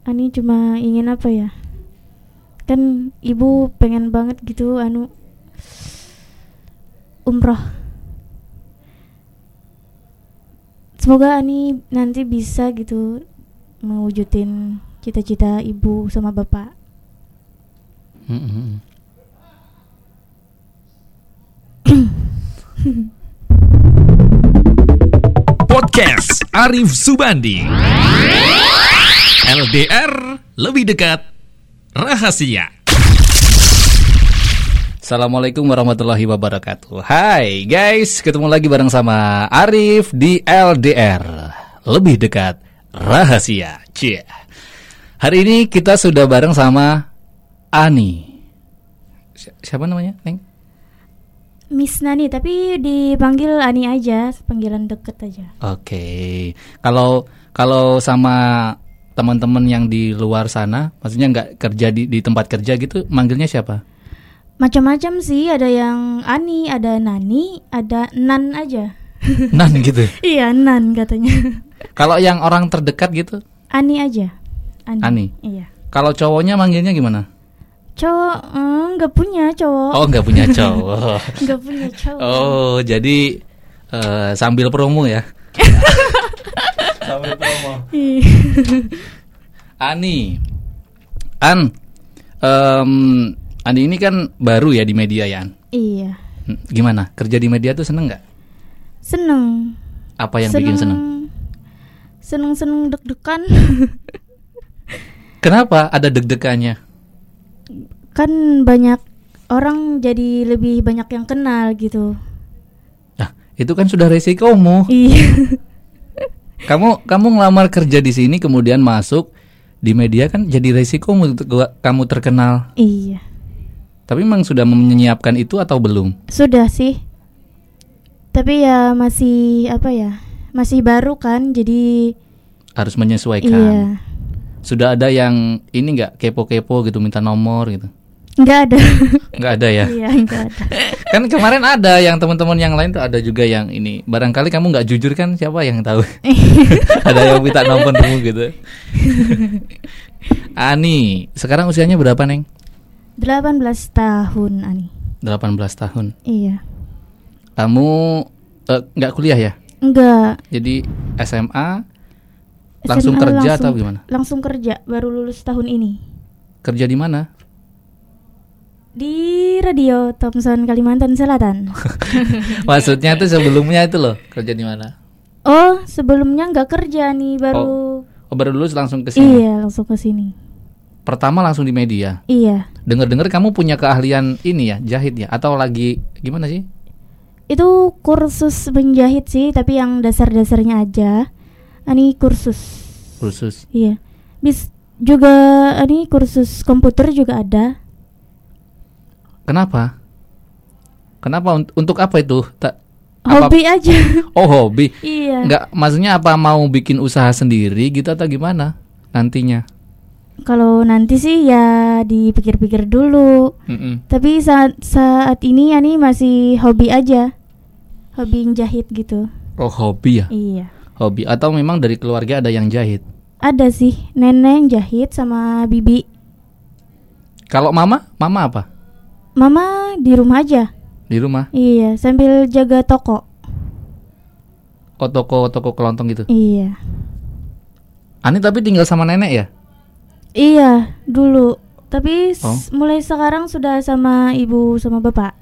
Ani cuma ingin apa ya, kan ibu pengen banget gitu umroh. Semoga Ani nanti bisa gitu mewujudin cita-cita ibu sama bapak. Podcast Arief Subandi, LDR lebih dekat rahasia. Assalamualaikum warahmatullahi wabarakatuh. Hai guys, ketemu lagi bareng sama Arief di LDR lebih dekat rahasia. Cie. Hari ini kita sudah bareng sama Ani. Siapa namanya, Neng? Miss Nani, tapi dipanggil Ani aja, panggilan deket aja. Oke. Kalau sama teman-teman yang di luar sana, maksudnya nggak kerja di tempat kerja gitu, manggilnya siapa? Macam-macam sih, ada yang Ani, ada Nani, ada Nan aja. Nan gitu? Iya, Nan katanya. Kalau yang orang terdekat gitu? Ani aja. Ani? Iya. Kalau cowoknya manggilnya gimana? Cowok, nggak punya cowok. Oh, nggak punya cowok. Nggak punya cowok. Oh, jadi sambil promo ya? Sambil promo. Ani, Ani ini kan baru ya di media ya, An? Iya. Gimana? Kerja di media tuh seneng gak? Seneng. Apa yang bikin seneng? Seneng deg-degan. Kenapa ada deg-degannya? Kan banyak orang, jadi lebih banyak yang kenal gitu. Nah, itu kan sudah resikomu. Iya. Kamu ngelamar kerja di sini kemudian masuk di media kan jadi resikomu kamu terkenal. Iya. Tapi memang sudah menyiapkan itu atau belum? Sudah sih. Tapi ya masih apa ya? Masih baru kan, jadi harus menyesuaikan. Iya. Sudah ada yang ini enggak, kepo-kepo gitu minta nomor gitu? Enggak ada. Enggak ada ya? Iya, enggak ada. Kan kemarin ada yang teman-teman yang lain tuh ada juga yang ini. Barangkali kamu enggak jujur kan, siapa yang tahu? Ada yang minta nomor kamu gitu. Ani, sekarang usianya berapa, Neng? 18 tahun, Ani. 18 tahun? Iya. Kamu nggak kuliah ya? Enggak. Jadi SMA langsung kerja atau gimana? Langsung kerja, baru lulus tahun ini. Kerja di mana? Di Radio Thompson, Kalimantan Selatan. Maksudnya tuh sebelumnya itu loh, kerja di mana? Oh, sebelumnya nggak kerja nih, baru... Oh, baru lulus langsung ke sini? Iya, langsung ke sini. Pertama langsung di media. Iya. Dengar-dengar kamu punya keahlian ini ya, jahit ya, atau lagi gimana sih? Itu kursus menjahit sih, tapi yang dasar-dasarnya aja. Ani kursus. Kursus. Iya. Bis juga ani kursus komputer juga ada. Kenapa? Kenapa untuk apa itu? Hobi aja. Oh, hobi. Iya. Enggak, maksudnya apa mau bikin usaha sendiri gitu atau gimana nantinya? Kalau nanti sih ya dipikir-pikir dulu. Tapi saat ini Ani masih hobi aja. Hobi jahit gitu. Oh, hobi ya? Iya. Hobi, atau memang dari keluarga ada yang jahit? Ada sih, nenek jahit sama bibi. Kalau mama? Mama apa? Mama di rumah aja. Di rumah? Iya, sambil jaga toko. Oh, toko kelontong gitu? Iya. Ani tapi tinggal sama nenek ya? Iya, dulu. Tapi mulai sekarang sudah sama ibu sama bapak.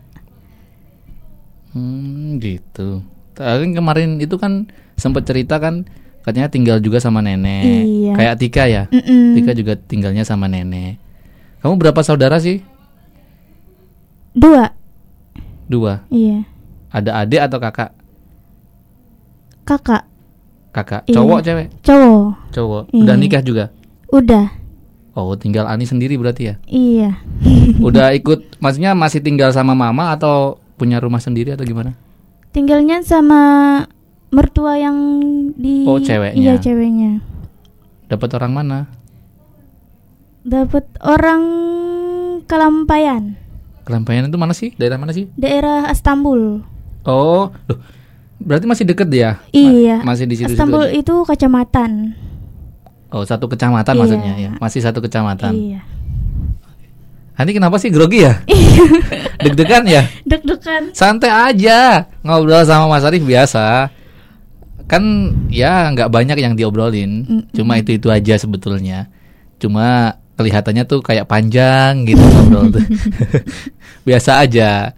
Gitu. Kemarin itu kan sempat cerita kan, katanya tinggal juga sama nenek. Iya. Kayak Tika ya? Tika juga tinggalnya sama nenek. Kamu berapa saudara sih? Dua? Iya. Ada adik atau kakak? Kakak? Iya. Cowok cewek? Cowok. Iya. Udah nikah juga? Udah. Oh, tinggal Ani sendiri berarti ya? Iya. Udah ikut, maksudnya masih tinggal sama mama atau punya rumah sendiri atau gimana? Tinggalnya sama mertua yang di... Oh, ceweknya. Iya, ceweknya. Dapat orang mana? Dapat orang Kelampayan. Kelampayan itu mana sih? Daerah mana sih? Daerah Istanbul. Oh, loh. Berarti masih deket ya? Iya. Masih di situ-situ. Istanbul itu kecamatan. Oh, satu kecamatan iya. Maksudnya ya. Masih satu kecamatan. Iya. Hani kenapa sih grogi ya? Deg-degan ya? Deg-degan. Santai aja. Ngobrol sama Mas Arief biasa. Kan ya gak banyak yang diobrolin. Cuma itu-itu aja sebetulnya. Cuma kelihatannya tuh kayak panjang gitu ngobrol tuh. Biasa aja.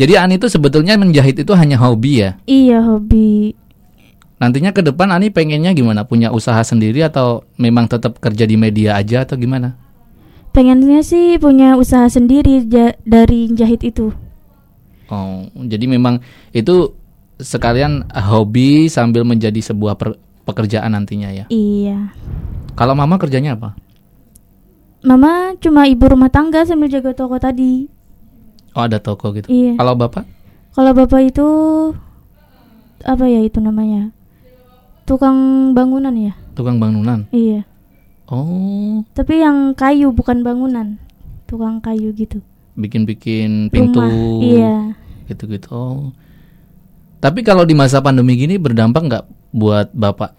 Jadi Ani tuh sebetulnya menjahit itu hanya hobi ya? Iya, hobi. Nantinya ke depan Ani pengennya gimana? Punya usaha sendiri atau memang tetap kerja di media aja atau gimana? Pengennya sih punya usaha sendiri dari jahit itu. Oh, jadi memang itu sekalian hobi sambil menjadi sebuah pekerjaan nantinya ya? Iya. Kalau Mama kerjanya apa? Mama cuma ibu rumah tangga sambil jaga toko tadi. Oh, ada toko gitu? Iya. Kalau Bapak? Kalau Bapak itu, apa ya itu namanya? Tukang bangunan ya? Tukang bangunan? Iya. Oh. Tapi yang kayu bukan bangunan, tukang kayu gitu. Bikin-bikin pintu, rumah, iya. Gitu-gitu. Oh. Tapi kalau di masa pandemi gini berdampak nggak buat Bapak?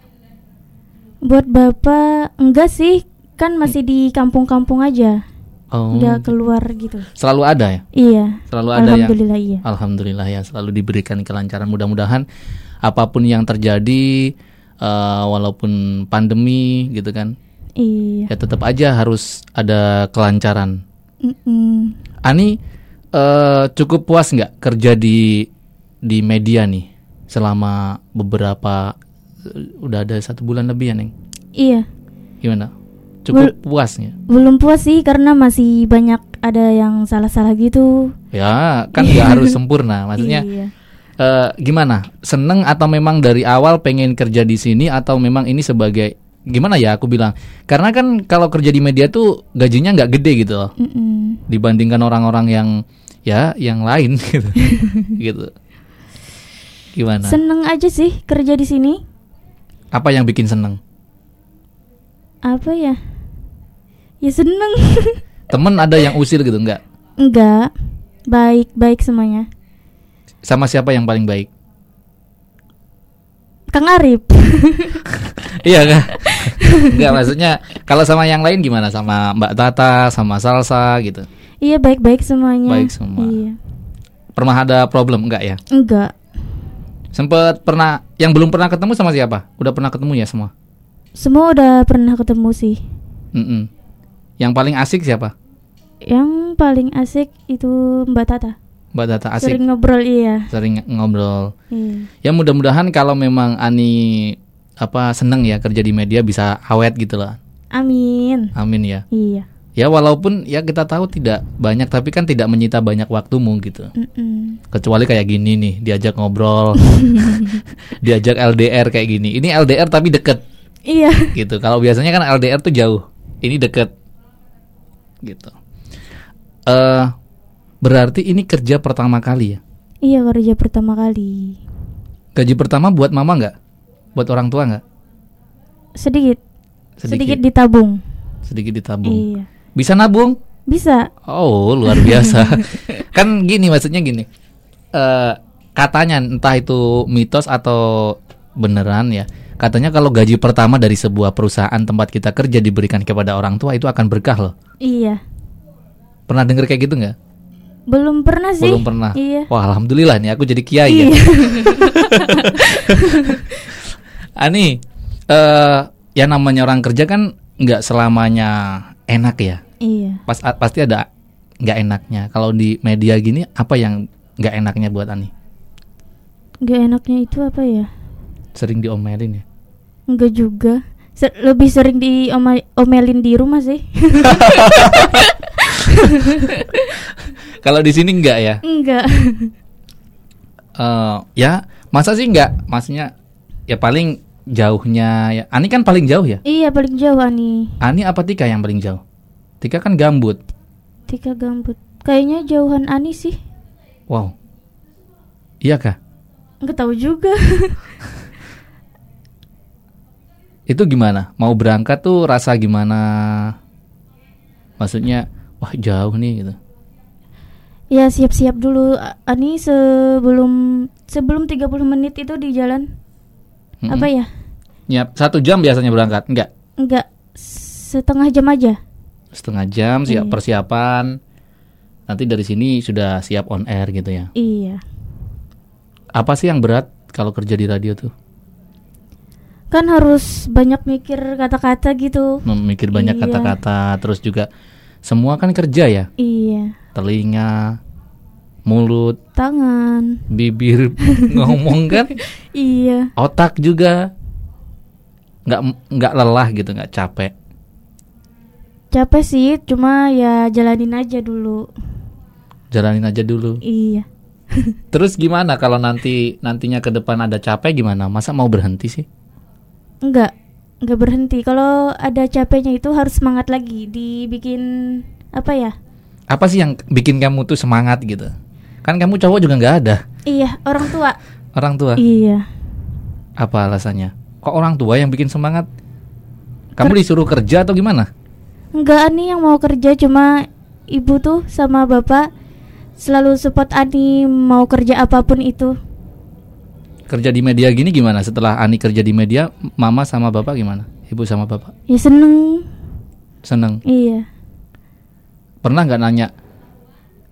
Buat Bapak enggak sih, kan masih di kampung-kampung aja. Oh. Nggak keluar gitu. Selalu ada ya? Iya. Selalu ada ya. Alhamdulillah iya. Alhamdulillah ya, selalu diberikan kelancaran. Mudah-mudahan apapun yang terjadi, walaupun pandemi gitu kan. Iya. Ya tetap aja harus ada kelancaran. Ani cukup puas nggak kerja di media nih selama beberapa udah ada 1 bulan lebih ya Neng? Iya. Gimana? Cukup puasnya? Belum puas sih karena masih banyak ada yang salah-salah gitu. Ya kan nggak harus sempurna maksudnya. Iya. Gimana? Seneng atau memang dari awal pengen kerja di sini atau memang ini sebagai gimana ya aku bilang, karena kan kalau kerja di media tuh gajinya nggak gede gitu loh, dibandingkan orang-orang yang ya yang lain gitu. Gitu. Gimana? Seneng aja sih kerja di sini. Apa yang bikin seneng? Apa ya? Ya seneng. Temen ada yang usil gitu nggak? Nggak, baik-baik semuanya. Sama siapa yang paling baik? Kang Arief. Iya kan? Enggak maksudnya kalau sama yang lain gimana? Sama Mbak Tata, sama Salsa gitu. Iya, baik-baik semuanya. Baik semua. Iya. Pernah ada problem enggak ya? Enggak. Sempet pernah yang belum pernah ketemu sama siapa? Udah pernah ketemu ya semua? Semua udah pernah ketemu sih. Yang paling asik siapa? Yang paling asik itu Mbak Tata. Mbak Tata asik. Sering ngobrol iya. Sering ngobrol. Iya. Ya mudah-mudahan kalau memang Ani seneng ya kerja di media bisa awet gitu lah. Amin. Amin ya. Iya. Ya walaupun ya kita tahu tidak banyak tapi kan tidak menyita banyak waktumu gitu. Kecuali kayak gini nih diajak ngobrol, diajak LDR kayak gini. Ini LDR tapi deket. Iya. Gitu. Kalau biasanya kan LDR tuh jauh. Ini deket. Gitu. Berarti ini kerja pertama kali ya? Iya kerja pertama kali. Gaji pertama buat Mama nggak? Buat orang tua nggak? Sedikit ditabung. Sedikit ditabung. Iya. Bisa nabung? Bisa. Oh luar biasa. Kan gini maksudnya gini. Katanya entah itu mitos atau beneran ya. Katanya kalau gaji pertama dari sebuah perusahaan tempat kita kerja diberikan kepada orang tua itu akan berkah loh. Iya. Pernah dengar kayak gitu nggak? Belum pernah sih. Belum pernah. Iya. Wah alhamdulillah nih aku jadi kiai iya. Ya. Ani, ya namanya orang kerja kan nggak selamanya enak ya. Iya. Pasti ada nggak enaknya. Kalau di media gini, apa yang nggak enaknya buat Ani? Nggak enaknya itu apa ya? Sering diomelin ya? Nggak juga. Lebih sering diomelin di rumah sih. Kalau di sini nggak ya? Nggak. Ya masa sih nggak? Maksudnya ya paling jauhnya ya. Ani kan paling jauh ya? Iya paling jauh Ani. Ani apa Tika yang paling jauh? Tika kan gambut. Tika gambut. Kayaknya jauhan Ani sih. Wow. Iya kah? Nggak tahu juga. Itu gimana? Mau berangkat tuh rasa gimana? Maksudnya wah jauh nih gitu. Ya siap-siap dulu Ani sebelum 30 menit itu di jalan. Apa ya? Nyiap 1 jam biasanya berangkat? Enggak. setengah jam aja. Setengah jam siap persiapan. Nanti dari sini sudah siap on air gitu ya. Iya. Apa sih yang berat kalau kerja di radio tuh? Kan harus banyak mikir kata-kata gitu. Mikir banyak kata-kata. Terus juga semua kan kerja ya. Iya. Telinga, mulut, tangan, bibir ngomong kan. Iya. Otak juga. Nggak lelah gitu, nggak capek. Capek sih, cuma ya jalanin aja dulu. Jalanin aja dulu. Iya. Terus gimana kalau nantinya ke depan ada capek gimana? Masa mau berhenti sih? Enggak berhenti. Kalau ada capeknya itu harus semangat lagi. Dibikin apa ya? Apa sih yang bikin kamu tuh semangat gitu? Kan kamu cowok juga nggak ada. Iya, orang tua. Orang tua? Iya. Apa alasannya? Kok orang tua yang bikin semangat? Kamu disuruh kerja atau gimana? Enggak, Ani yang mau kerja, cuma ibu tuh sama bapak selalu support Ani mau kerja apapun itu. Kerja di media gini gimana? Setelah Ani kerja di media, mama sama bapak gimana? Ibu sama bapak? Ya seneng. Seneng? Iya. Pernah gak nanya,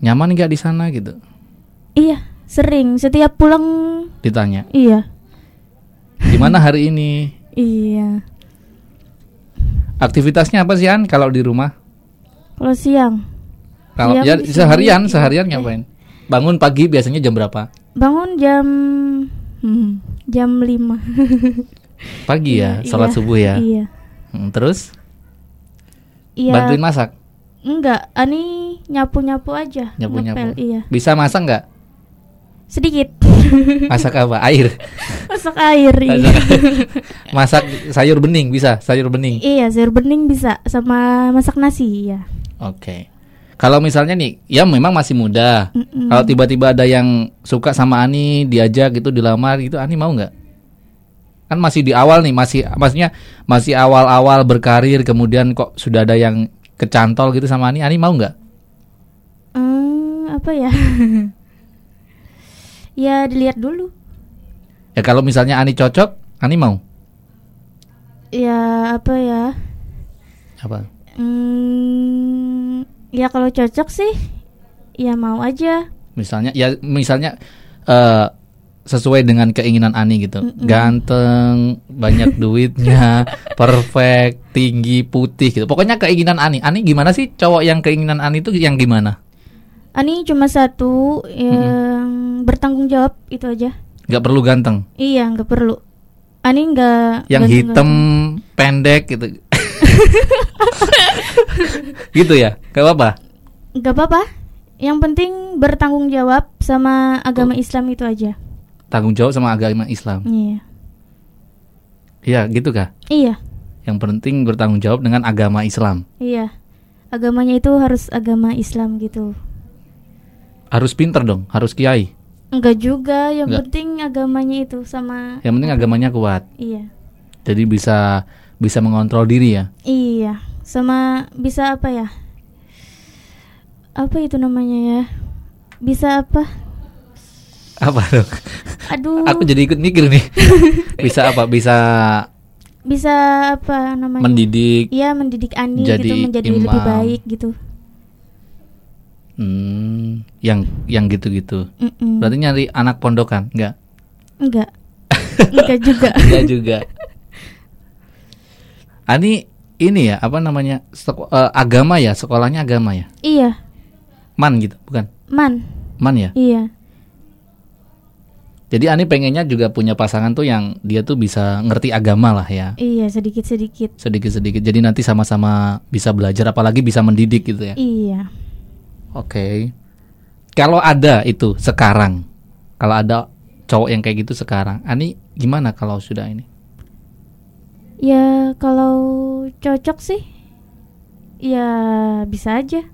nyaman gak di sana gitu? Iya, sering. Setiap pulang ditanya? Iya. Gimana hari ini? Iya. Aktivitasnya apa sih An kalau di rumah? Kalau siang? Kalau ya seharian ngapain? Bangun pagi biasanya jam berapa? Bangun jam 5 pagi ya, salat subuh ya. Iya. Terus? Iya. Bantuin masak? Enggak, Ani nyapu-nyapu aja. Nyapu-nyapu. Ngepel, iya. Bisa masak enggak? Sedikit. Masak apa? Air. Masak air. Iya. Masak sayur bening bisa, sayur bening. Iya, sayur bening bisa sama masak nasi, iya. Oke. Okay. Kalau misalnya nih, ya memang masih muda. Kalau tiba-tiba ada yang suka sama Ani, diajak gitu, dilamar gitu, Ani mau nggak? Kan masih di awal nih, masih awal-awal berkarir, kemudian kok sudah ada yang kecantol gitu sama Ani mau nggak? Apa ya? Ya dilihat dulu. Ya kalau misalnya Ani cocok, Ani mau? Ya apa ya? Apa? Ya kalau cocok sih, ya mau aja. Misalnya, sesuai dengan keinginan Ani gitu. Ganteng, banyak duitnya, perfect, tinggi, putih gitu. Pokoknya keinginan Ani. Ani gimana sih cowok yang keinginan Ani itu yang gimana? Ani cuma satu, yang bertanggung jawab itu aja. Gak perlu ganteng? Iya, gak perlu. Ani gak. Yang hitam, pendek gitu. Gitu ya, gak apa-apa? Gak apa-apa. Yang penting bertanggung jawab sama agama Islam itu aja. Tanggung jawab sama agama Islam. Iya. Iya gitu kah? Iya. Yang penting bertanggung jawab dengan agama Islam. Iya. Agamanya itu harus agama Islam gitu. Harus pinter dong, harus kiai. Enggak juga, yang penting agamanya itu sama. Yang penting agamanya kuat. Iya. Jadi bisa mengontrol diri ya. Iya, sama bisa apa ya? Apa itu namanya ya? Bisa apa? Apa dong? Aduh. Aku jadi ikut mikir nih. Bisa apa? Bisa apa namanya? Mendidik. Iya, mendidik Ani gitu, menjadi imam. Lebih baik gitu. Yang gitu-gitu. Berarti nyari anak pondokan, enggak? Enggak. Enggak juga. Enggak juga. Ani ini ya, apa namanya, agama ya, sekolahnya agama ya? Iya. Man gitu, bukan? Man ya? Iya. Jadi Ani pengennya juga punya pasangan tuh yang dia tuh bisa ngerti agama lah ya? Iya, sedikit-sedikit. Sedikit-sedikit, jadi nanti sama-sama bisa belajar, apalagi bisa mendidik gitu ya? Iya. Oke. Kalau ada itu sekarang, kalau ada cowok yang kayak gitu sekarang, Ani gimana kalau sudah ini? Ya kalau cocok sih, ya bisa aja.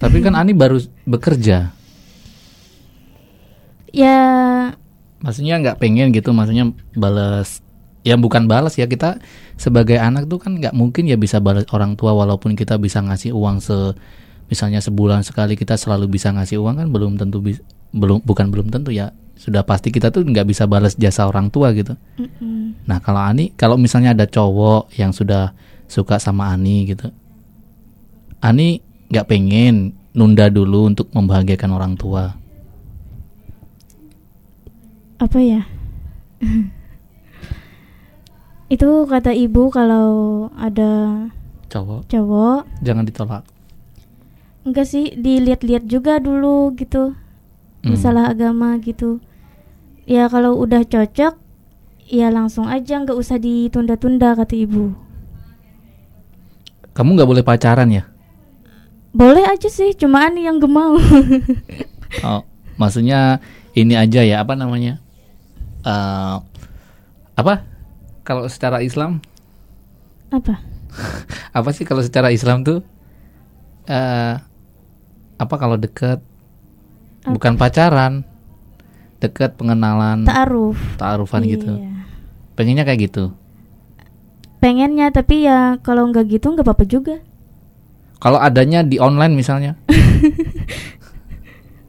Tapi kan Ani baru bekerja. Ya. Maksudnya nggak pengen gitu, maksudnya balas. Ya bukan balas ya, kita sebagai anak tuh kan nggak mungkin ya bisa balas orang tua walaupun kita bisa ngasih uang misalnya sebulan sekali kita selalu bisa ngasih uang kan belum tentu, bukan belum tentu ya. sudah pasti kita tuh nggak bisa balas jasa orang tua gitu. Mm-mm. Nah kalau Ani, kalau misalnya ada cowok yang sudah suka sama Ani gitu, Ani nggak pengen nunda dulu untuk membahagiakan orang tua? Apa ya? Itu kata ibu kalau ada cowok jangan ditolak. Enggak sih, dilihat-lihat juga dulu gitu. Masalah agama gitu. Ya kalau udah cocok ya langsung aja, enggak usah ditunda-tunda kata ibu. Kamu enggak boleh pacaran ya? Boleh aja sih, cuma Ani yang gak mau. Oh, maksudnya ini aja ya, apa namanya? Apa? Kalau secara Islam? Apa? Apa sih kalau secara Islam tuh? Apa kalau deket? Apa? Bukan pacaran, deket, pengenalan, ta'arufan iya. Gitu. Pengennya kayak gitu. Pengennya, tapi ya kalau nggak gitu nggak apa-apa juga. Kalau adanya di online misalnya?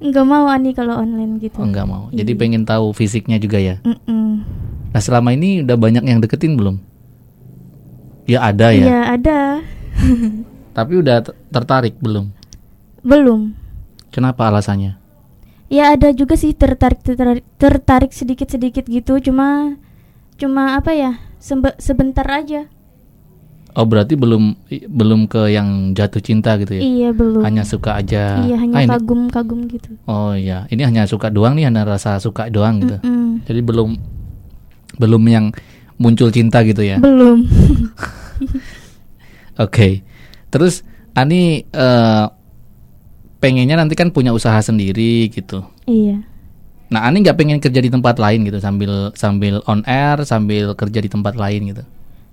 Enggak mau Ani kalau online gitu. Oh, enggak mau. Jadi pengen tahu fisiknya juga ya? Mm-mm. Nah selama ini udah banyak yang deketin belum? Ya ada ya? Ya ada. Tapi udah tertarik belum? Belum. Kenapa alasannya? Ya ada juga sih tertarik sedikit-sedikit gitu. Cuma apa ya, sebentar aja. Oh berarti belum ke yang jatuh cinta gitu ya? Iya belum. Hanya suka aja. Iya hanya kagum-kagum gitu. Oh iya, ini hanya suka doang nih, hanya rasa suka doang gitu. Mm-mm. Jadi belum yang muncul cinta gitu ya? Belum. Okay. Terus Ani pengennya nanti kan punya usaha sendiri gitu. Iya. Nah Ani nggak pengen kerja di tempat lain gitu, sambil on air, sambil kerja di tempat lain gitu?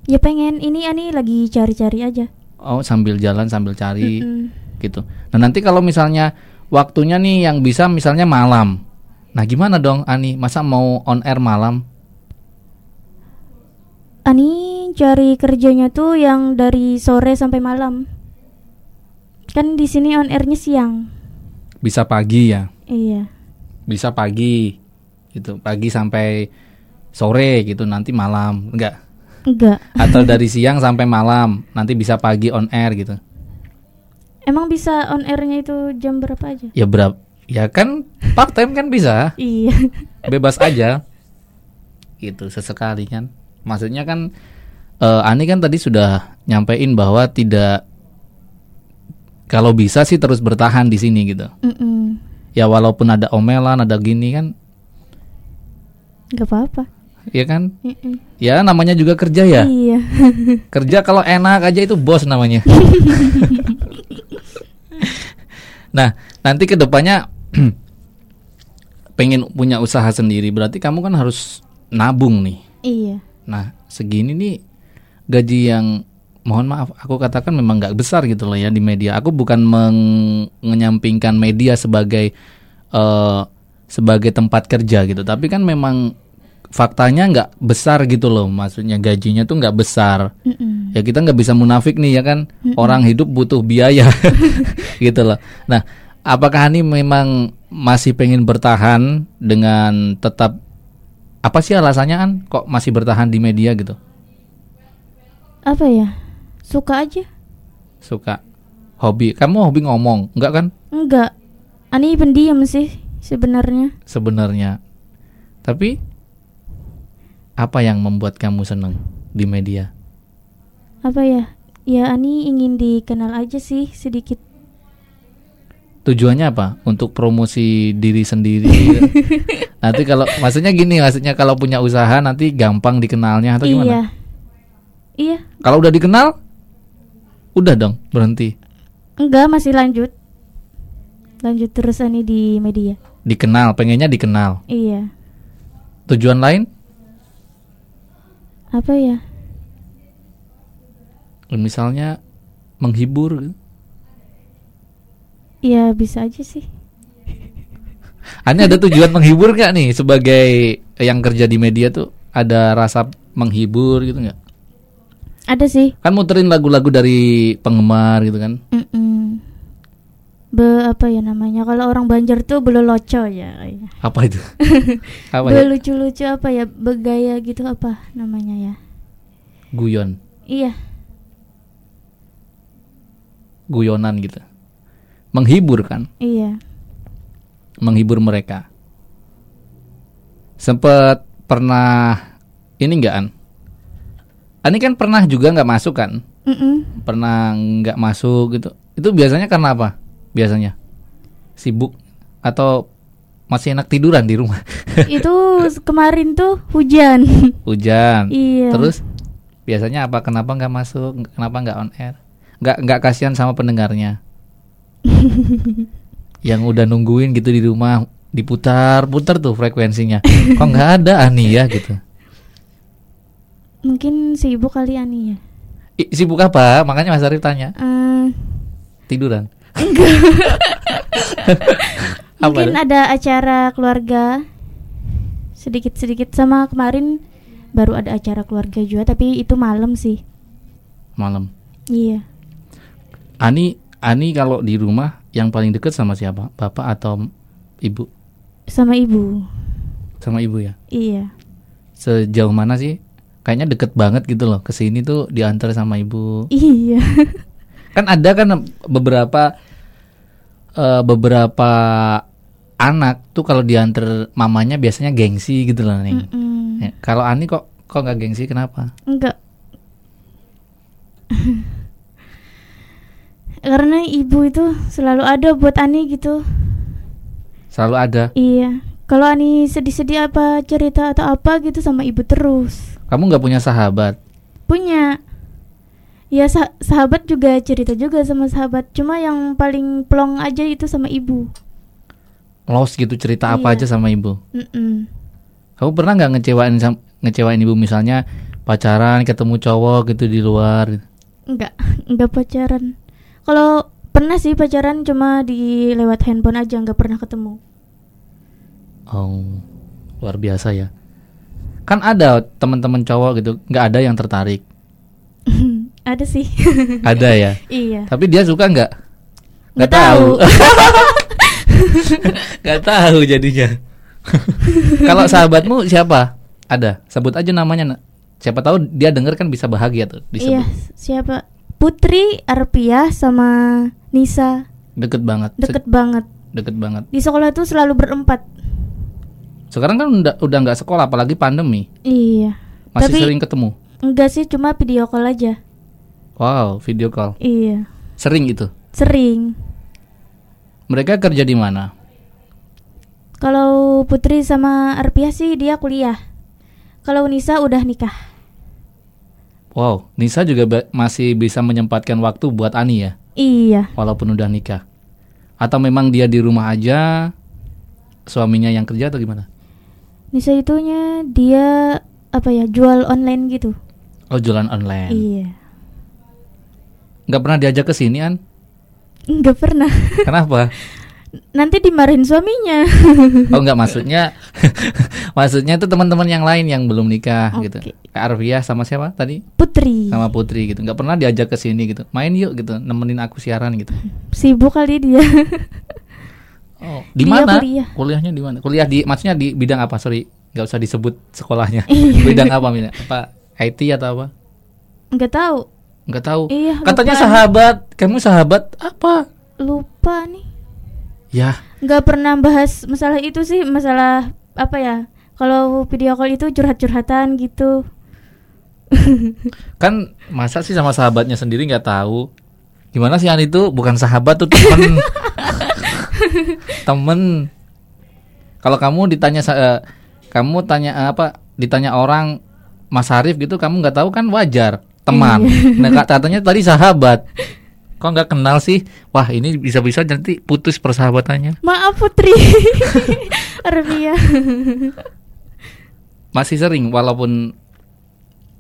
Ya pengen, ini Ani lagi cari-cari aja. Oh sambil jalan sambil cari gitu. Nah nanti kalau misalnya waktunya nih yang bisa misalnya malam, nah gimana dong Ani, masa mau on air malam? Ani cari kerjanya tuh yang dari sore sampai malam. Kan di sini on airnya siang. Bisa pagi ya? Iya. Bisa pagi gitu, pagi sampai sore gitu, nanti malam Enggak. Atau dari siang sampai malam, nanti bisa pagi on air gitu. Emang bisa on airnya itu jam berapa aja? Ya berapa? Ya kan part time kan bisa. Iya. Bebas aja. Gitu sesekali kan. Maksudnya kan Ani kan tadi sudah nyampein bahwa tidak, kalau bisa sih terus bertahan di sini gitu. Mm-mm. Ya walaupun ada omelan, ada gini kan. Enggak apa-apa. Iya kan? Mm-mm. Ya namanya juga kerja ya. Iya. Kerja kalau enak aja itu bos namanya. Nah nanti kedepannya pengen punya usaha sendiri, berarti kamu kan harus nabung nih. Iya. Nah segini nih gaji yang, mohon maaf aku katakan, memang gak besar gitu loh ya di media. Aku bukan menyampingkan media sebagai tempat kerja gitu, tapi kan memang faktanya nggak besar gitu loh, maksudnya gajinya tuh nggak besar. Mm-mm. Ya kita nggak bisa munafik nih ya kan. Mm-mm. Orang hidup butuh biaya. Gitu loh. Nah apakah Ani memang masih pengen bertahan dengan tetap, apa sih alasannya An kok masih bertahan di media gitu? Apa ya, suka aja. Suka, hobi. Kamu hobi ngomong nggak kan? Nggak, Ani pendiam sih sebenarnya. Tapi apa yang membuat kamu senang di media? Apa ya? Ya Ani ingin dikenal aja sih sedikit. Tujuannya apa? Untuk promosi diri sendiri. Nanti kalau maksudnya kalau punya usaha nanti gampang dikenalnya atau gimana? Iya. Kalau udah dikenal, udah dong berhenti? Enggak, masih lanjut terus Ani di media. Dikenal, pengennya dikenal. Iya. Tujuan lain? Apa ya? Misalnya menghibur. Ya bisa aja sih. Ani ada tujuan menghibur gak nih? Sebagai yang kerja di media tuh ada rasa menghibur gitu gak? Ada sih. Kan muterin lagu-lagu dari penggemar gitu kan. Mm-mm. apa ya namanya, kalau orang Banjar tuh beloloco ya. Apa itu? Apa belucu-lucu ya? Apa ya, begaya gitu apa namanya ya? Guyon. Iya. Guyonan gitu. Menghibur kan? Iya. Menghibur mereka. Sempet pernah ini enggak, An? Ani kan pernah juga enggak masuk kan? Mm-mm. Pernah enggak masuk gitu. Itu biasanya karena apa? Biasanya sibuk atau masih enak tiduran di rumah? Itu kemarin tuh hujan. Hujan. Iya. Terus biasanya apa? Kenapa nggak masuk? Kenapa nggak on air? Nggak kasihan sama pendengarnya yang udah nungguin gitu di rumah, diputar-putar tuh frekuensinya. Kok nggak ada Ani ya gitu? Mungkin sibuk kali Ani ya. Sibuk apa? Makanya Mas Arief tanya. Tiduran. Mungkin ada acara keluarga sedikit-sedikit, sama kemarin baru ada acara keluarga juga, tapi itu malam sih. Malam. Iya. Ani kalau di rumah yang paling dekat sama siapa? Bapak atau ibu? Sama ibu. Sama ibu ya? Iya. Sejauh mana sih? Kayaknya deket banget gitu loh. Kesini tuh diantar sama ibu. Iya. Kan ada kan beberapa anak tuh kalau diantar mamanya biasanya gengsi gitu loh nih. Ya, kalau Ani kok nggak gengsi, kenapa? Enggak. Karena ibu itu selalu ada buat Ani gitu. Selalu ada. Iya. Kalau Ani sedih-sedih apa cerita atau apa gitu sama ibu terus. Kamu nggak punya sahabat? Punya. Ya sahabat juga, cerita juga sama sahabat. Cuma yang paling plong aja itu sama ibu. Los gitu cerita iya. Apa aja sama ibu? Mm-mm. Kamu pernah gak ngecewain ibu, misalnya pacaran, ketemu cowok gitu di luar? Enggak pacaran. Kalau pernah sih pacaran, cuma di lewat handphone aja, gak pernah ketemu. Oh, luar biasa ya. Kan ada teman-teman cowok gitu, gak ada yang tertarik. Ada sih. Ada ya? Iya. Tapi dia suka nggak? Nggak tahu. Nggak tahu jadinya. Kalau sahabatmu siapa? Ada? Sebut aja namanya, nak. Siapa tahu dia denger kan bisa bahagia tuh disebut. Iya, siapa? Putri, Arpia, sama Nisa. Deket banget. Deket banget. Di sekolah tuh selalu berempat. Sekarang kan udah nggak sekolah, apalagi pandemi. Iya. Masih tapi sering ketemu? Enggak sih, cuma video call aja. Wow, video call. Iya. Sering itu? Sering. Mereka kerja di mana? Kalau Putri sama Arpia sih dia kuliah. Kalau Nisa udah nikah. Wow, Nisa juga masih bisa menyempatkan waktu buat Ani ya? Iya. Walaupun udah nikah. Atau memang dia di rumah aja, suaminya yang kerja atau gimana? Nisa itunya dia apa ya, jual online gitu. Oh, jualan online. Iya. Nggak pernah diajak ke sini, An? Nggak pernah. Kenapa? Nanti dimarahin suaminya. Oh nggak, maksudnya itu teman-teman yang lain yang belum nikah. Okay. Gitu. Kak Arfiah sama siapa tadi? Putri. Sama Putri gitu. Nggak pernah diajak ke sini gitu. Main yuk gitu, nemenin aku siaran gitu. Sibuk kali dia. Oh, di mana? Kuliahnya di mana? Kuliah di, maksudnya di bidang apa? Sorry, nggak usah disebut sekolahnya. Bidang apa? Apa IT atau apa? Nggak tahu. Iya, katanya lupa. Sahabat. Kamu sahabat apa? Lupa nih. Ya. Nggak pernah bahas masalah itu sih. Masalah apa ya? Kalau video call itu curhat-curhatan gitu. Kan masa sih sama sahabatnya sendiri nggak tahu? Gimana sih, An, itu bukan sahabat tuh, temen. Temen. Kalau kamu ditanya ditanya orang Mas Arief gitu, kamu nggak tahu kan wajar. Teman, nah katanya tadi sahabat, kok nggak kenal sih? Wah, ini bisa-bisa nanti putus persahabatannya. Maaf Putri, Arvia. Masih sering, walaupun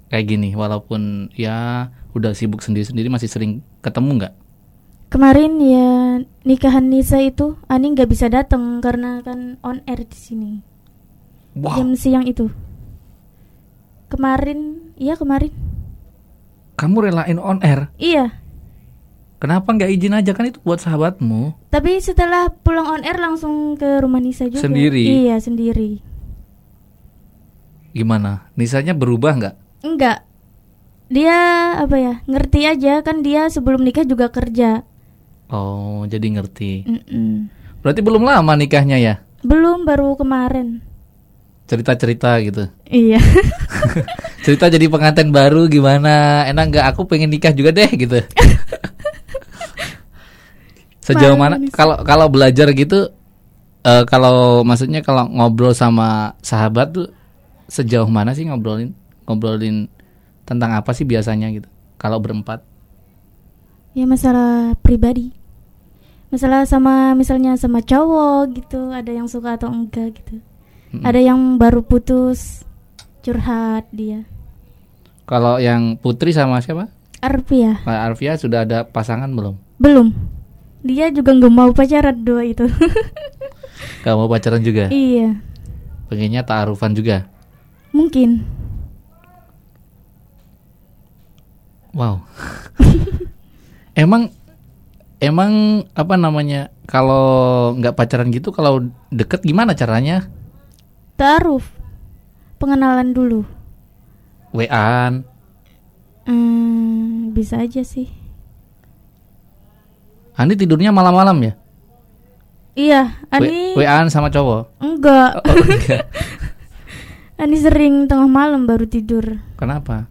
kayak gini, walaupun ya udah sibuk sendiri-sendiri, masih sering ketemu nggak? Kemarin ya nikahan Nisa itu, Ani nggak bisa datang karena kan on air di sini. Wow. Jam siang itu. Kemarin. Kamu relain on air? Iya. Kenapa nggak izin aja, kan itu buat sahabatmu. Tapi setelah pulang on air langsung ke rumah Nisa juga. Sendiri? Iya, sendiri. Gimana? Nisanya berubah nggak? Enggak. Dia ngerti aja, kan dia sebelum nikah juga kerja. Oh, jadi ngerti. Mm-mm. Berarti belum lama nikahnya ya? Belum, baru kemarin. Cerita-cerita gitu. Iya. Cerita jadi pengantin baru gimana? Enak nggak? Aku pengen nikah juga deh gitu. Sejauh mana? Kalau belajar gitu, kalau maksudnya kalau ngobrol sama sahabat tuh sejauh mana sih ngobrolin tentang apa sih biasanya gitu? Kalau berempat? Ya masalah pribadi, masalah sama misalnya sama cowok gitu, ada yang suka atau enggak gitu. Mm-hmm. Ada yang baru putus, curhat dia. Kalau yang Putri sama siapa? Arfia. Arfia sudah ada pasangan belum? Belum. Dia juga nggak mau pacaran, dua itu. Nggak mau pacaran juga? Iya. Pengennya ta'arufan juga? Mungkin. Wow. Emang apa namanya? Kalau nggak pacaran gitu, kalau deket gimana caranya? Ta'aruf, pengenalan dulu. WA-an? Bisa aja sih. Ani tidurnya malam-malam ya? Iya, Ani WA-an sama cowok? Enggak. Oh, enggak. Ani sering tengah malam baru tidur. Kenapa?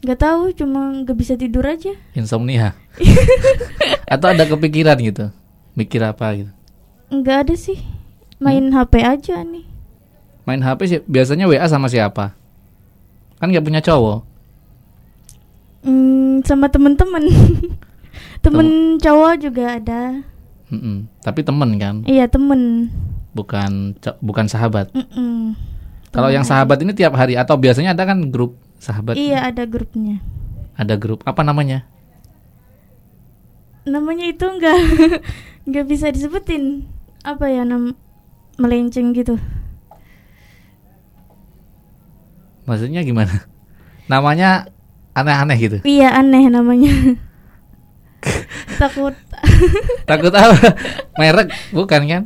Gak tahu, cuma gak bisa tidur aja. Insomnia? Atau ada kepikiran gitu? Mikir apa gitu? Enggak ada sih, main HP aja Ani. Main HP sih, biasanya WA sama siapa? Kan gak punya cowok. Sama temen-temen. Temen cowok juga ada. Tapi temen kan? Iya, temen. Bukan sahabat. Kalau yang sahabat ini tiap hari atau biasanya ada kan grup sahabat? Iya, ada grupnya. Ada grup, apa namanya? Namanya itu gak bisa disebutin. Apa ya, melenceng gitu. Maksudnya gimana? Namanya aneh-aneh gitu? Iya, aneh namanya. Takut apa? Merek bukan kan?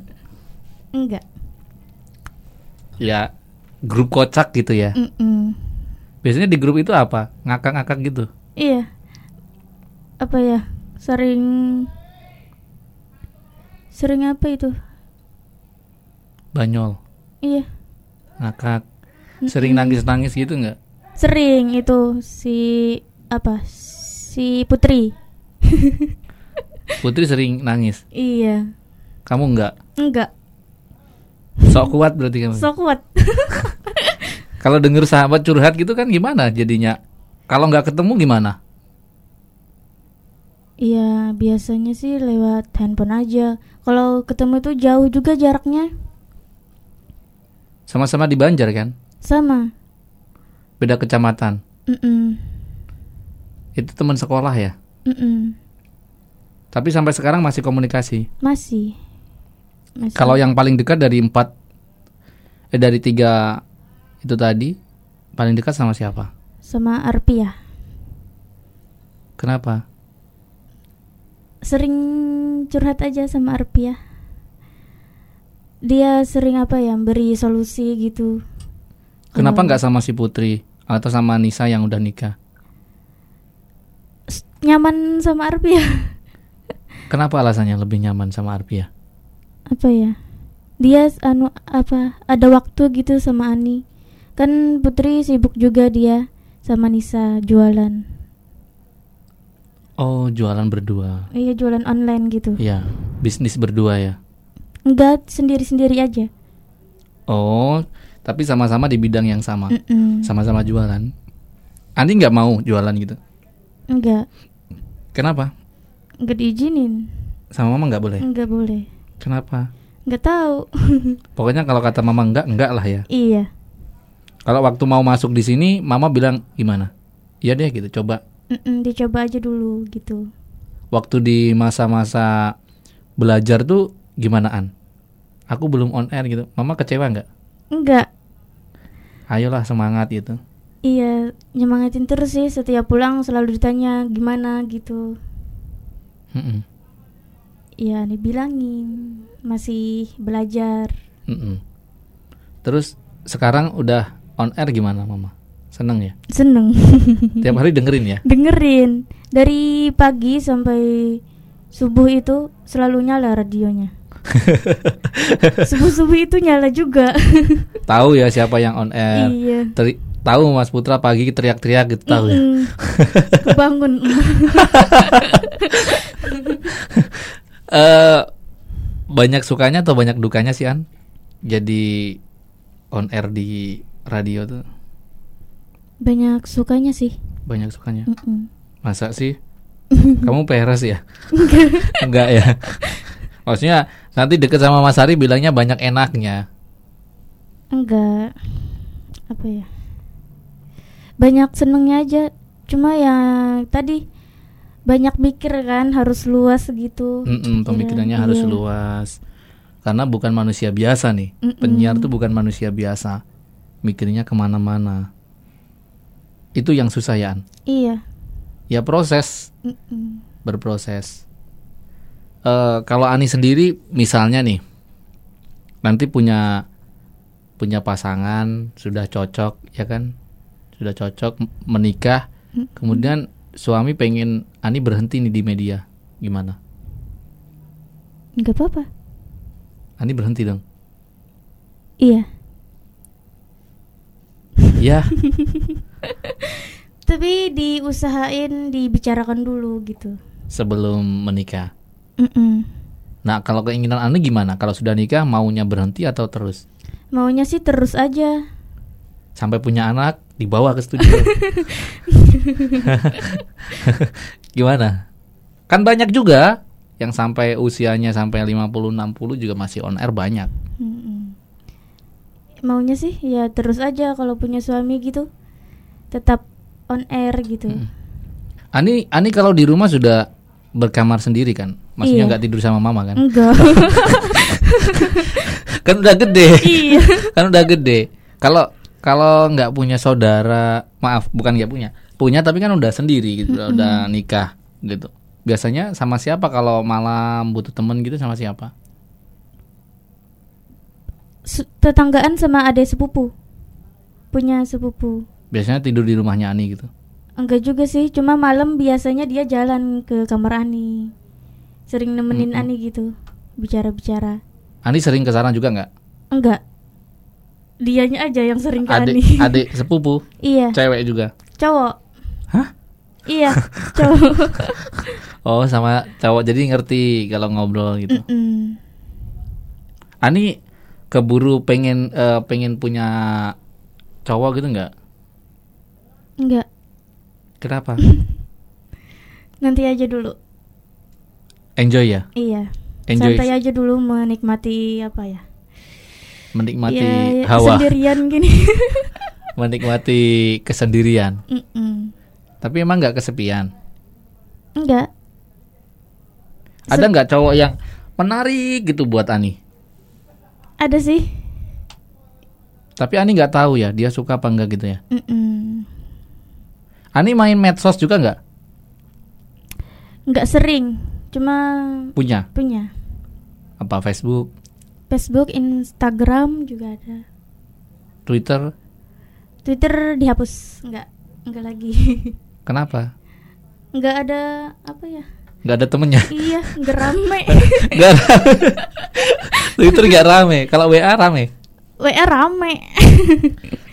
Enggak. Ya, grup kocak gitu ya? Biasanya di grup itu apa? Ngakak-ngakak gitu? Iya. Sering apa itu? Banyol? Iya. Ngakak. Sering nangis-nangis gitu enggak? Sering itu si Putri. Putri sering nangis? Iya. Kamu enggak? Enggak. Sok kuat berarti kamu? Sok kuat. Kalau denger sahabat curhat gitu kan gimana jadinya? Kalau enggak ketemu gimana? Iya, biasanya sih lewat handphone aja. Kalau ketemu itu jauh juga jaraknya. Sama-sama di Banjar kan? Sama. Beda kecamatan. Itu teman sekolah ya? Tapi sampai sekarang masih komunikasi? Masih. Kalau yang paling dekat dari dari 3 itu tadi, paling dekat sama siapa? Sama Arpia. Kenapa? Sering curhat aja sama Arpia. Dia sering beri solusi gitu. Kenapa nggak sama si Putri atau sama Nisa yang udah nikah? Nyaman sama Arpia. Kenapa alasannya lebih nyaman sama Arpia? Dia ada waktu gitu sama Ani. Kan Putri sibuk juga dia sama Nisa jualan. Oh, jualan berdua. Iya, jualan online gitu. Iya, bisnis berdua ya? Enggak, sendiri-sendiri aja. Oh. Tapi sama-sama di bidang yang sama. Sama-sama jualan. Ani gak mau jualan gitu? Enggak. Kenapa? Gak diizinin. Sama mama gak boleh? Enggak boleh. Kenapa? Gak tahu. Pokoknya kalau kata mama enggak lah ya? Iya. Kalau waktu mau masuk di sini, mama bilang gimana? Iya deh gitu, coba. Dicoba aja dulu gitu. Waktu di masa-masa belajar tuh gimana, An? Aku belum on air gitu, mama kecewa gak? Enggak. Ayolah semangat gitu. Iya, nyemangatin terus sih. Setiap pulang selalu ditanya gimana gitu. Iya, dibilangin masih belajar. Terus sekarang udah on air gimana Mama? Seneng ya? Seneng. Tiap hari dengerin ya? Dengerin. Dari pagi sampai subuh itu selalu nyala radionya. Subuh-subuh itu nyala juga. Tahu ya siapa yang on air? Iya. Tahu Mas Putra pagi teriak-teriak gitu, tahu ya? Bangun. Banyak sukanya atau banyak dukanya sih An? Jadi on air di radio tuh? Banyak sukanya sih. Banyak sukanya? Masa sih? Kamu peres ya? Enggak ya? Maksudnya nanti deket sama Mas Ari bilangnya banyak enaknya. Enggak. Apa ya? Banyak senengnya aja. Cuma ya tadi banyak mikir kan, harus luas gitu. Pemikirannya harus luas. Karena bukan manusia biasa nih. Penyiar tuh bukan manusia biasa. Mikirnya kemana-mana. Itu yang susah ya An? Iya. Ya proses. Berproses. Kalau Ani sendiri misalnya nih nanti punya pasangan sudah cocok ya kan, sudah cocok menikah, kemudian suami pengen Ani berhenti nih di media, gimana? Nggak apa-apa. Ani berhenti dong. Iya. Iya. Tapi diusahain dibicarakan dulu gitu. Sebelum menikah. Nah kalau keinginan Anda gimana? Kalau sudah nikah maunya berhenti atau terus? Maunya sih terus aja. Sampai punya anak dibawa ke studio. Gimana? Kan banyak juga yang sampai usianya sampai 50-60 juga masih on air banyak. Maunya sih ya terus aja, kalau punya suami gitu tetap on air gitu. Ani kalau di rumah sudah berkamar sendiri kan? Maksudnya nggak tidur sama mama kan? Enggak. Kan udah gede. Iya. Kan udah gede. Kalau nggak punya saudara, maaf, bukan nggak punya tapi kan udah sendiri gitu, udah nikah gitu. Biasanya sama siapa kalau malam butuh temen gitu, sama siapa? Tetanggaan sama adik sepupu. Punya sepupu. Biasanya tidur di rumahnya Ani gitu? Enggak juga sih, cuma malam biasanya dia jalan ke kamar Ani. Sering nemenin Ani gitu, bicara-bicara. Ani sering ke sana juga enggak? Enggak. Dianya aja yang sering ke Ani. Adik sepupu? Iya. Cewek juga? Cowok. Hah? Iya, cowok. Oh, sama cowok, jadi ngerti kalau ngobrol gitu. Ani keburu pengen punya cowok gitu enggak? Enggak. Kenapa? Nanti aja dulu. Enjoy ya? Iya. Enjoy. Santai aja dulu, menikmati apa ya? Menikmati ya, hawa. Kesendirian gini. Menikmati kesendirian. Tapi emang nggak kesepian? Enggak. Ada nggak cowok yang menarik gitu buat Ani? Ada sih. Tapi Ani nggak tahu ya, dia suka apa enggak gitu ya? Ani main medsos juga nggak? Nggak sering, cuma punya. Apa Facebook? Facebook, Instagram juga ada. Twitter dihapus, nggak lagi. Kenapa? Nggak ada apa ya? Nggak ada temennya. Iya, nggak rame. Twitter nggak rame. Kalau WA rame. WR rame.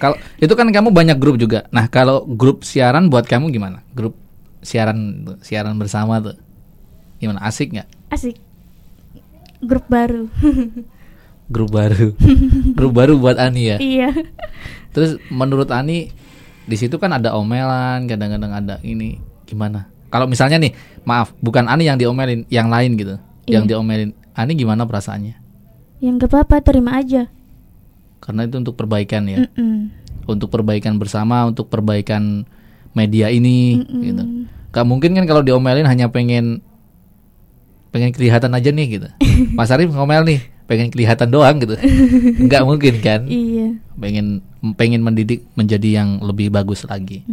Kalau itu kan kamu banyak grup juga. Nah, kalau grup siaran buat kamu gimana? Grup siaran bersama tuh gimana? Asik nggak? Asik. Grup baru. Grup baru buat Ani ya. Iya. Terus menurut Ani di situ kan ada omelan, kadang-kadang ada ini. Gimana? Kalau misalnya nih, maaf, bukan Ani yang diomelin, yang lain gitu. Iya. Yang diomelin Ani gimana perasaannya? Ya nggak apa-apa, terima aja. Karena itu untuk perbaikan ya. Untuk perbaikan bersama, untuk perbaikan media ini gitu. Gak mungkin kan kalau diomelin hanya pengen kelihatan aja nih gitu. Mas Arief ngomel nih, pengen kelihatan doang gitu. Gak mungkin kan. Iya. Pengen mendidik menjadi yang lebih bagus lagi.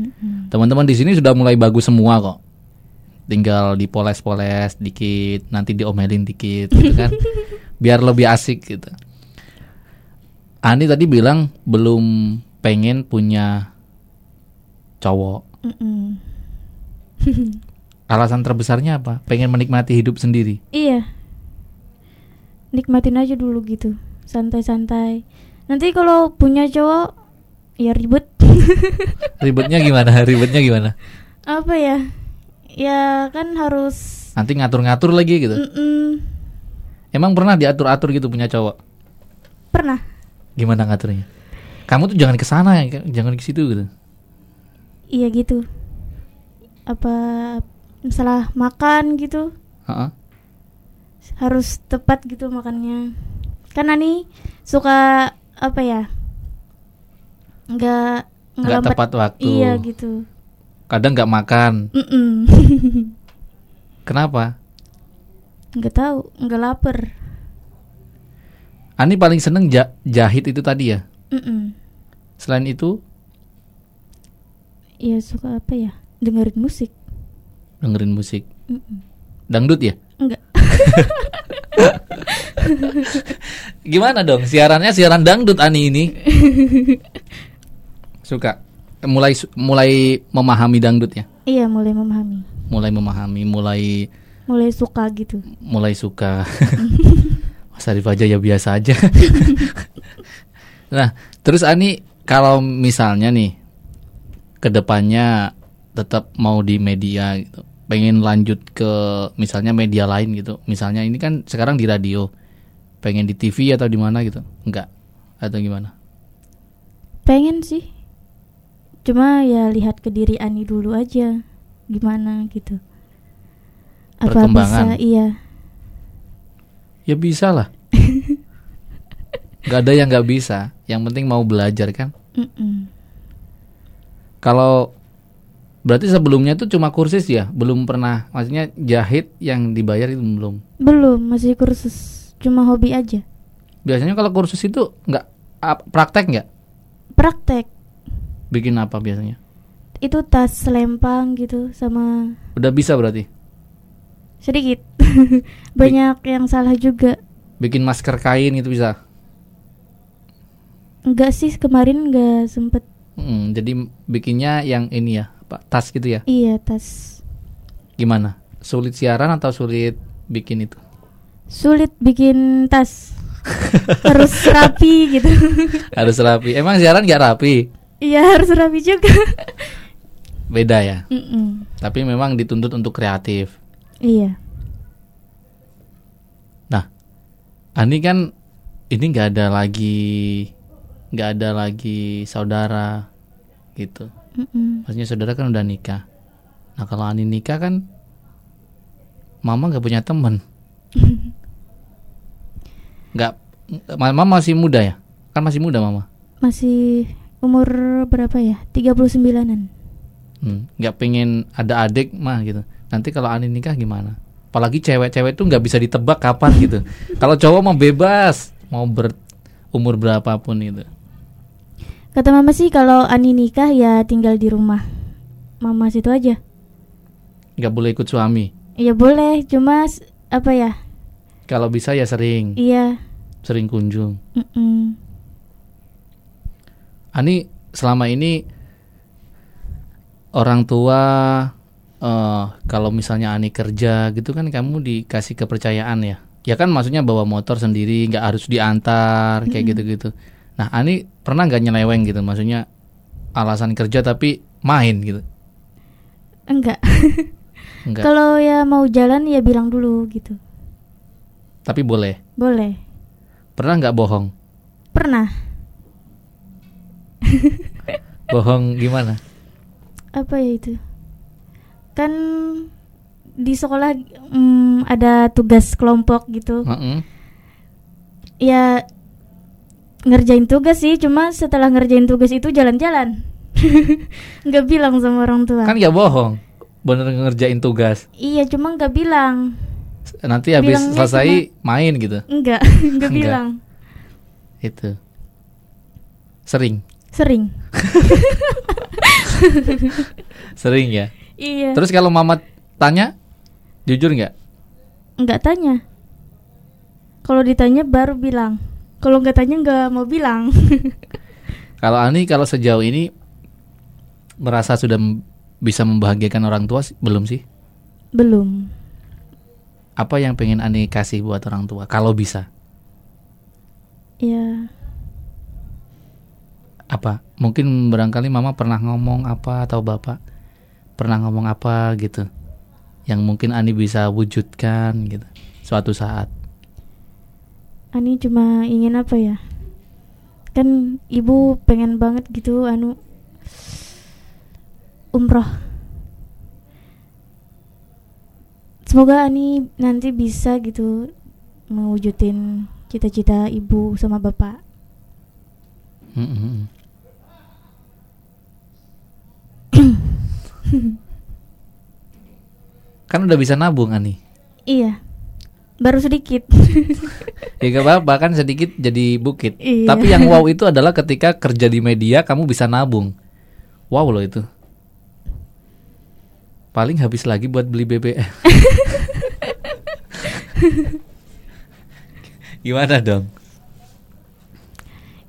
Teman-teman di sini sudah mulai bagus semua kok. tinggal dipoles-poles dikit, nanti diomelin dikit gitu kan. Biar lebih asik gitu. Ani tadi bilang belum pengen punya cowok. Alasan terbesarnya apa? Pengen menikmati hidup sendiri? Iya. Nikmatin aja dulu gitu. Santai-santai. Nanti kalau punya cowok ya ribet. Ribetnya gimana? Ribetnya gimana? Apa ya? Ya kan harus nanti ngatur-ngatur lagi gitu. Emang pernah diatur-atur gitu punya cowok? Pernah. Gimana ngaturnya? Kamu tuh jangan ke sana, jangan ke situ gitu. Iya gitu. Apa misalnya makan gitu? Harus tepat gitu makannya. Karena nih suka apa ya? Enggak tepat waktu. Iya gitu. Kadang enggak makan. Kenapa? Enggak tahu, enggak lapar. Ani paling seneng jahit itu tadi ya? Selain itu? Ya suka apa ya? Dengerin musik. Dengerin musik? Dangdut ya? Enggak. Gimana dong? Siarannya siaran dangdut Ani ini. Suka? Mulai memahami dangdut ya? Iya, mulai memahami. Mulai suka gitu. Mas Arief aja ya biasa aja. Nah, terus Ani kalau misalnya nih kedepannya tetap mau di media gitu, pengen lanjut ke misalnya media lain gitu, misalnya ini kan sekarang di radio, pengen di TV atau di mana gitu? Enggak atau gimana? Pengen sih, cuma ya lihat ke diri Ani dulu aja gimana gitu. Apa bisa? Iya. Ya bisa lah. Gak ada yang gak bisa. Yang penting mau belajar kan. Kalau berarti sebelumnya itu cuma kursus ya? Belum pernah, maksudnya jahit yang dibayar itu belum? Belum, masih kursus. Cuma hobi aja. Biasanya kalau kursus itu gak, praktek gak? Praktek. Bikin apa biasanya? Itu tas selempang gitu sama. Udah bisa berarti? Sedikit. Banyak yang salah juga. Bikin masker kain gitu bisa? Enggak sih, kemarin enggak sempet. Jadi bikinnya yang ini ya, tas gitu ya? Iya, tas. Gimana? Sulit siaran atau sulit bikin itu? Sulit bikin tas. Harus rapi gitu. Harus rapi. Emang siaran enggak rapi? Iya, harus rapi juga. Beda ya? Tapi memang dituntut untuk kreatif. Iya. Nah, Ani kan ini nggak ada lagi saudara gitu. Maksudnya saudara kan udah nikah. Nah kalau Ani nikah kan, Mama nggak punya teman. Mama masih muda ya? Kan masih muda Mama. Masih umur berapa ya? 39-an. Nggak pengen ada adik mah gitu. Nanti kalau Ani nikah gimana? Apalagi cewek-cewek tuh gak bisa ditebak kapan gitu. Kalau cowok mau bebas, mau umur berapapun gitu. Kata Mama sih kalau Ani nikah ya tinggal di rumah Mama situ aja. Gak boleh ikut suami? Iya boleh, cuma apa ya, kalau bisa ya sering. Iya. Sering kunjung. Ani selama ini orang tua, kalau misalnya Ani kerja gitu kan kamu dikasih kepercayaan ya. Ya kan maksudnya bawa motor sendiri, gak harus diantar kayak gitu-gitu. Nah Ani pernah gak nyeleweng gitu? Maksudnya alasan kerja tapi main gitu? Enggak. Kalau ya mau jalan ya bilang dulu gitu. Tapi boleh? Boleh. Pernah gak bohong? Pernah. Bohong gimana? Apa ya itu? Kan di sekolah ada tugas kelompok gitu. Ya ngerjain tugas sih, cuma setelah ngerjain tugas itu jalan-jalan. Nggak bilang sama orang tua. Kan nggak bohong, bener ngerjain tugas. Iya, cuma nggak bilang. Nanti habis bilangnya selesai main gitu. Nggak bilang. Itu sering. Sering ya. Iya. Terus kalau mama Tanya? Jujur nggak? Nggak tanya. Kalau ditanya baru bilang. Kalau nggak tanya nggak mau bilang. Kalau Ani, kalau sejauh ini merasa sudah bisa membahagiakan orang tua belum sih? Belum. Apa yang pengen Ani kasih buat orang tua kalau bisa? Ya. Apa? Mungkin barangkali mama pernah ngomong apa atau bapak pernah ngomong apa gitu, yang mungkin Ani bisa wujudkan gitu suatu saat. Ani cuma ingin apa ya? Kan ibu pengen banget gitu umroh. Semoga Ani nanti bisa gitu mewujudin cita-cita ibu sama bapak. Kan udah bisa nabung Ani. Iya. Baru sedikit. Ya gak apa-apa, kan sedikit jadi bukit. Iya. Tapi yang wow itu adalah ketika kerja di media kamu bisa nabung. Wow loh itu. Paling habis lagi buat beli BBM. Gimana dong?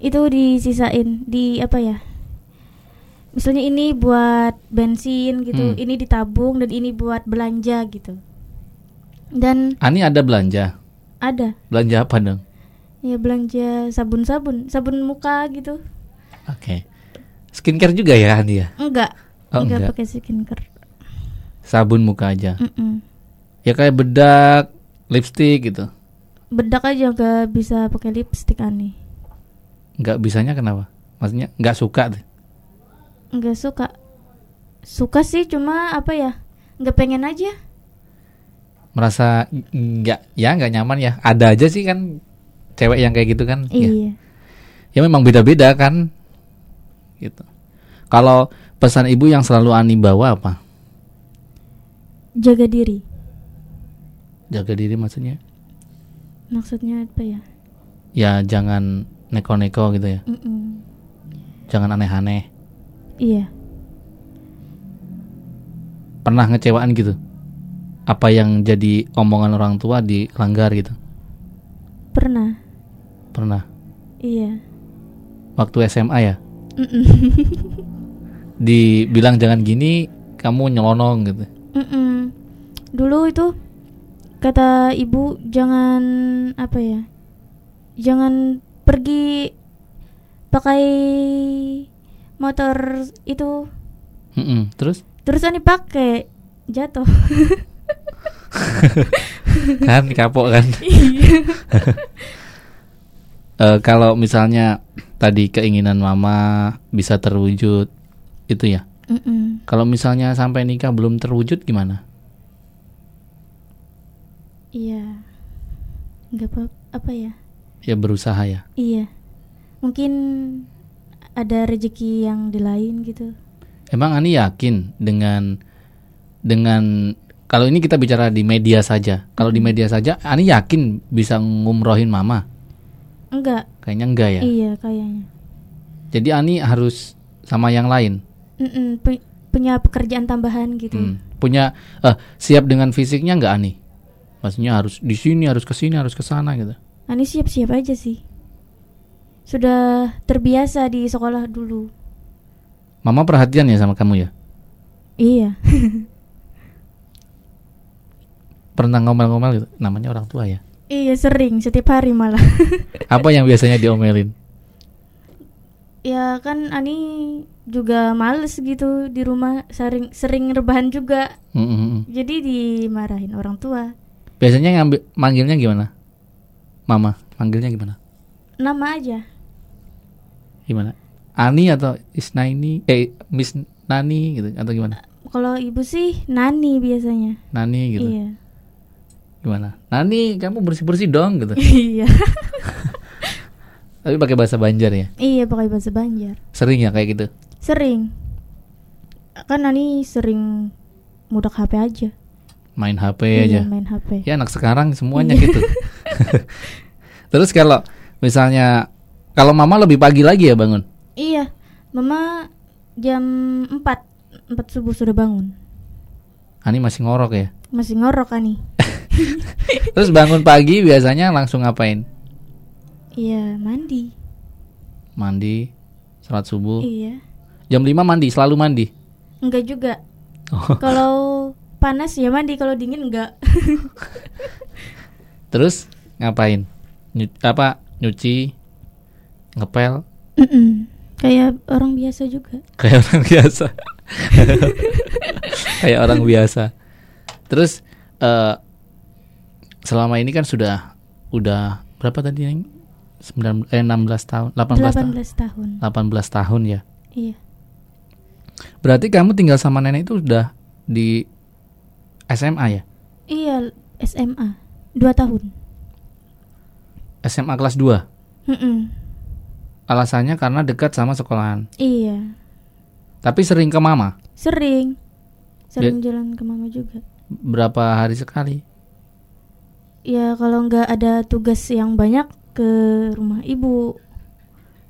Itu disisain di apa ya? Misalnya ini buat bensin gitu, ini ditabung, dan ini buat belanja gitu. Dan Ani ada belanja? Ada. Belanja apa dong? Ya belanja sabun muka gitu. Oke. Skincare juga ya Ani ya? Enggak. Oh, enggak pakai skincare. Sabun muka aja. Ya kayak bedak, lipstik gitu. Bedak aja enggak bisa pakai lipstik Ani. Enggak bisanya kenapa? Maksudnya enggak suka tuh. Enggak suka. Suka sih cuma apa ya? Enggak pengen aja. Merasa enggak nyaman ya. Ada aja sih kan cewek yang kayak gitu kan. Iya. Ya memang beda-beda kan. Gitu. Kalau pesan ibu yang selalu Ani bawa apa? Jaga diri. Jaga diri maksudnya? Maksudnya apa ya? Ya jangan neko-neko gitu ya. Jangan aneh-aneh. Iya. Pernah ngecewaan gitu? Apa yang jadi omongan orang tua dilanggar gitu? Pernah? Iya. Waktu SMA ya? Dibilang jangan gini, kamu nyelonong gitu. Dulu itu kata ibu jangan apa ya? Jangan pergi pakai motor itu. Terus Ani pakai, jatuh. Kan kapok kan. Kalau misalnya tadi keinginan mama bisa terwujud itu ya. Kalau misalnya sampai nikah belum terwujud gimana? Iya. Enggak apa ya? Ya berusaha ya. Iya. Mungkin ada rezeki yang di lain gitu. Emang Ani yakin dengan kalau ini kita bicara di media saja. Kalau di media saja Ani yakin bisa ngumrohin mama? Enggak. Kayaknya enggak ya? Iya, kayaknya. Jadi Ani harus sama yang lain. Punya pekerjaan tambahan gitu. Punya siap dengan fisiknya enggak Ani? Maksudnya harus di sini, harus ke sini, harus ke sana gitu. Ani siap-siap aja sih. Sudah terbiasa di sekolah dulu. Mama perhatian ya sama kamu ya? Iya. Pernah ngomel-ngomel gitu? Namanya orang tua ya? Iya sering, setiap hari malah. Apa yang biasanya diomelin? Ya kan Ani juga males gitu di rumah, sering rebahan juga. Jadi dimarahin orang tua. Biasanya manggilnya gimana? Mama, manggilnya gimana? Nama aja. Gimana? Ani atau Isnaini? Miss Nani gitu atau gimana? Kalau ibu sih Nani biasanya. Nani gitu. Iya. Gimana? Nani, kamu bersih-bersih dong gitu. Iya. Tapi pakai bahasa Banjar ya? Iya, pakai bahasa Banjar. Sering ya kayak gitu? Sering. Kan Nani sering mudak HP aja. Main HP aja. Main HP. Ya anak sekarang semuanya gitu. Terus kalau misalnya kalau mama lebih pagi lagi ya bangun? Iya, mama jam 4 subuh sudah bangun. Ani masih ngorok ya? Masih ngorok Ani. Terus bangun pagi biasanya langsung ngapain? Iya, mandi. Mandi, salat subuh. Iya. Jam 5 mandi, selalu mandi? Enggak juga. Oh. Kalau panas ya mandi, kalau dingin enggak. Terus ngapain? Nyuci, ngepel? Kayak orang biasa juga. Kayak orang biasa. Kayak orang biasa. Terus selama ini kan udah berapa tadi yang 18 tahun. 18 tahun ya. Iya. Berarti kamu tinggal sama nenek itu udah di SMA ya? Iya, SMA 2 tahun. SMA kelas 2? Alasannya karena dekat sama sekolahan. Iya. Tapi sering ke mama? Sering. Sering jalan ke mama juga. Berapa hari sekali? Ya kalau nggak ada tugas yang banyak ke rumah ibu.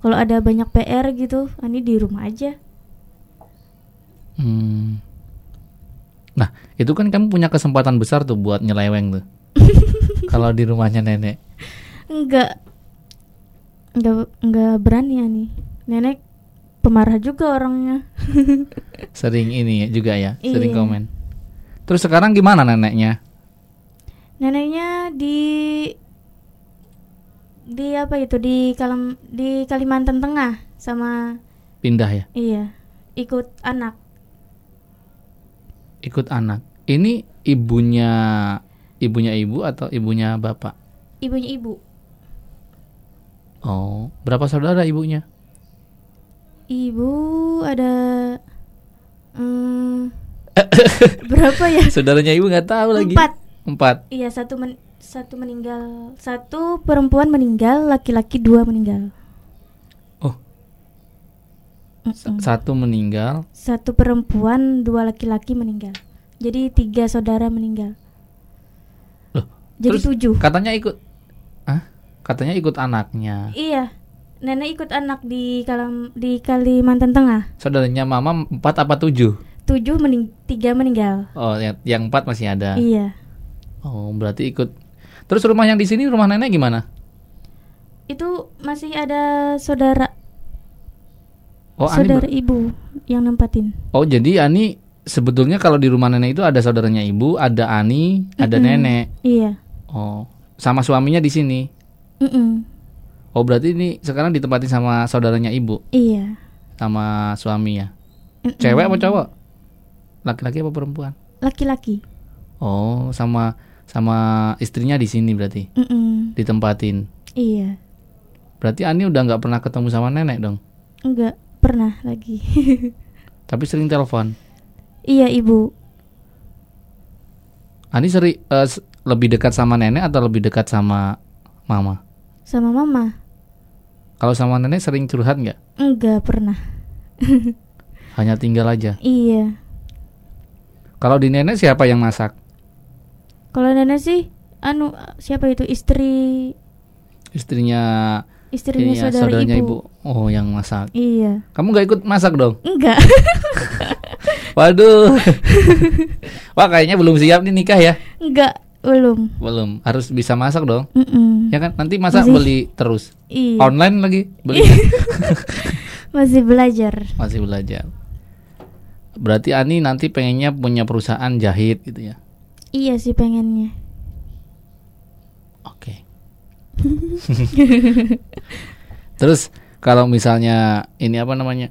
Kalau ada banyak PR gitu, Ani di rumah aja. Nah itu kan kamu punya kesempatan besar tuh buat nyeleweng tuh. Kalau di rumahnya nenek? Enggak berani Ani. Nenek pemarah juga orangnya. Sering ini juga ya, sering komen. Terus sekarang gimana neneknya? Neneknya di Kalimantan Tengah sama pindah ya? Iya, ikut anak. Ikut anak. Ini ibunya ibu atau ibunya bapak? Ibunya ibu. Oh, berapa saudara ibunya? Ibu ada berapa ya? Saudaranya ibu nggak tahu lagi. 4. Iya, satu meninggal, satu perempuan meninggal, laki-laki 2 meninggal. Oh. Satu meninggal. Satu perempuan, 2 laki-laki meninggal. Jadi 3 saudara meninggal. Loh, jadi 7. Katanya ikut anaknya. Iya, nenek ikut anak di Kalimantan Tengah. Saudaranya mama 4 apa 7? 3 meninggal. Oh, yang 4 masih ada. Iya. Oh, berarti ikut. Terus rumah yang di sini, rumah nenek gimana? Itu masih ada saudara. Oh, saudara ibu yang nempatin. Oh, jadi Ani sebetulnya kalau di rumah nenek itu ada saudaranya ibu, ada Ani, ada nenek. Iya. Oh, sama suaminya di sini. Oh berarti ini sekarang ditempatin sama saudaranya ibu? Iya. Sama suami ya? Cewek apa cowok? Laki-laki apa perempuan? Laki-laki. Oh sama istrinya di sini berarti? Ditempatin? Iya. Berarti Ani udah gak pernah ketemu sama nenek dong? Enggak pernah lagi. Tapi sering telepon? Iya ibu. Ani sering lebih dekat sama nenek atau lebih dekat sama mama? Sama mama. Kalau sama nenek sering curhat nggak? Nggak pernah. Hanya tinggal aja? Iya. Kalau di nenek siapa yang masak? Kalau nenek sih, siapa itu? Istrinya saudaranya ibu. Oh, yang masak. Iya. Kamu nggak ikut masak dong? Nggak. Waduh. Wah, kayaknya belum siap nih nikah ya? Nggak. Belum. Harus bisa masak dong. Ya kan? Nanti masak masih, beli terus. Iya. Online lagi beli. Masih belajar. Berarti Ani nanti pengennya punya perusahaan jahit gitu ya? Iya sih pengennya. Oke. Terus kalau misalnya ini apa namanya?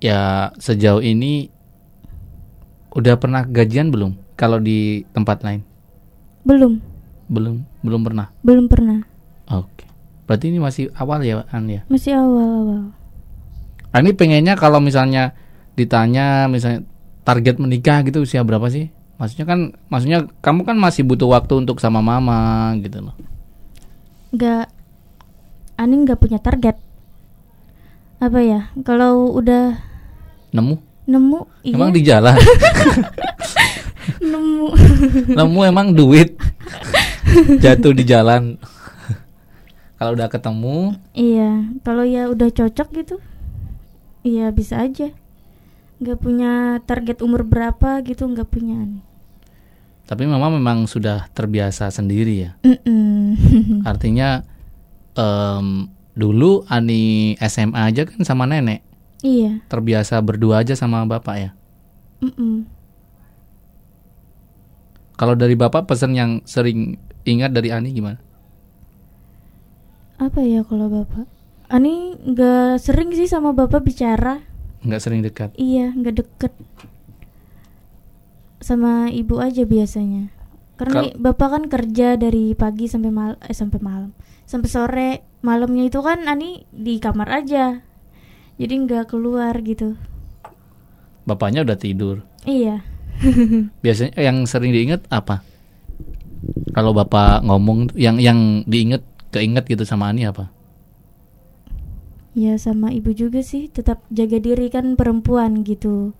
Ya sejauh ini udah pernah gajian belum? Kalau di tempat lain? Belum pernah. Oke. Berarti ini masih awal ya, Ani ya? Masih awal. Ani pengennya kalau misalnya ditanya misalnya target menikah gitu usia berapa sih? Maksudnya kamu kan masih butuh waktu untuk sama mama gitu loh. Ani enggak punya target. Apa ya? Kalau udah nemu emang iya. Di jalan. Nemu emang duit. Jatuh di jalan. Kalau udah ketemu. Iya. Kalau ya udah cocok gitu. Iya bisa aja. nggak punya target umur berapa gitu, nggak punya. Tapi mama memang sudah terbiasa sendiri ya. Artinya dulu Ani SMA aja kan sama nenek. Iya. Terbiasa berdua aja sama bapak ya. Kalau dari bapak pesan yang sering ingat dari Ani gimana? Apa ya kalau bapak? Ani nggak sering sih sama bapak bicara. Nggak sering dekat. Iya, nggak deket. Sama ibu aja biasanya. Karena bapak kan kerja dari pagi sampai malam. Sampai sore, malamnya itu kan Ani di kamar aja. Jadi enggak keluar gitu. Bapaknya udah tidur. Iya. Biasanya yang sering diingat apa? Kalau bapak ngomong yang keinget gitu sama Ani apa? Ya sama ibu juga sih, tetap jaga diri kan perempuan gitu.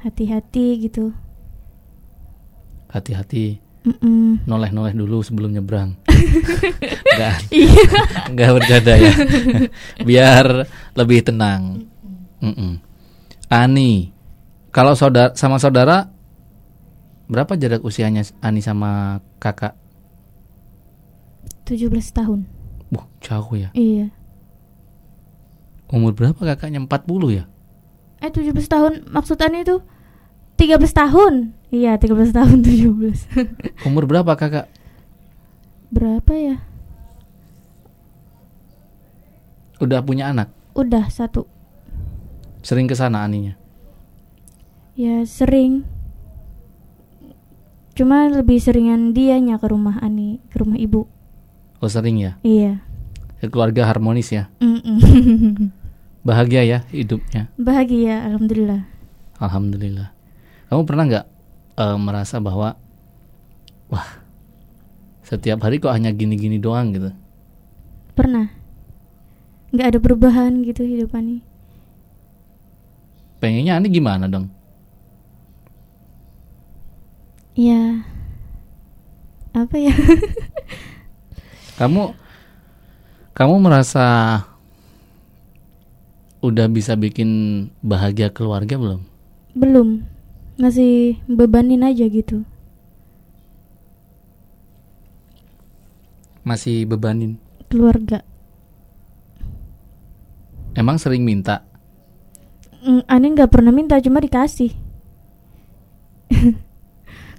Hati-hati gitu. Hati-hati. Noleh-noleh dulu sebelum nyebrang. Enggak bercanda ya. Biar lebih tenang. Ani, kalau saudara sama saudara, berapa jarak usianya Ani sama kakak? 17 tahun. Jauh ya. Iya. Umur berapa kakaknya? 40 ya? 17 tahun, maksud Ani itu 13 tahun. Iya, 13 tahun 17. Umur berapa kakak? Berapa ya? Udah punya anak? Udah, satu. Sering kesana Aninya? Ya, sering. Cuma lebih seringan dianya ke rumah Ani, ke rumah ibu. Oh, sering ya? Iya. Keluarga harmonis ya? Bahagia ya hidupnya? Bahagia, alhamdulillah. Alhamdulillah. Kamu pernah nggak merasa bahwa wah setiap hari kok hanya gini-gini doang gitu? Pernah. Nggak ada perubahan gitu hidup Ani. Pengennya Ani gimana dong? Ya apa ya? Kamu merasa udah bisa bikin bahagia keluarga belum? Belum, masih bebanin aja gitu. Masih bebanin? Keluarga. Emang sering minta? Ani gak pernah minta, cuma dikasih.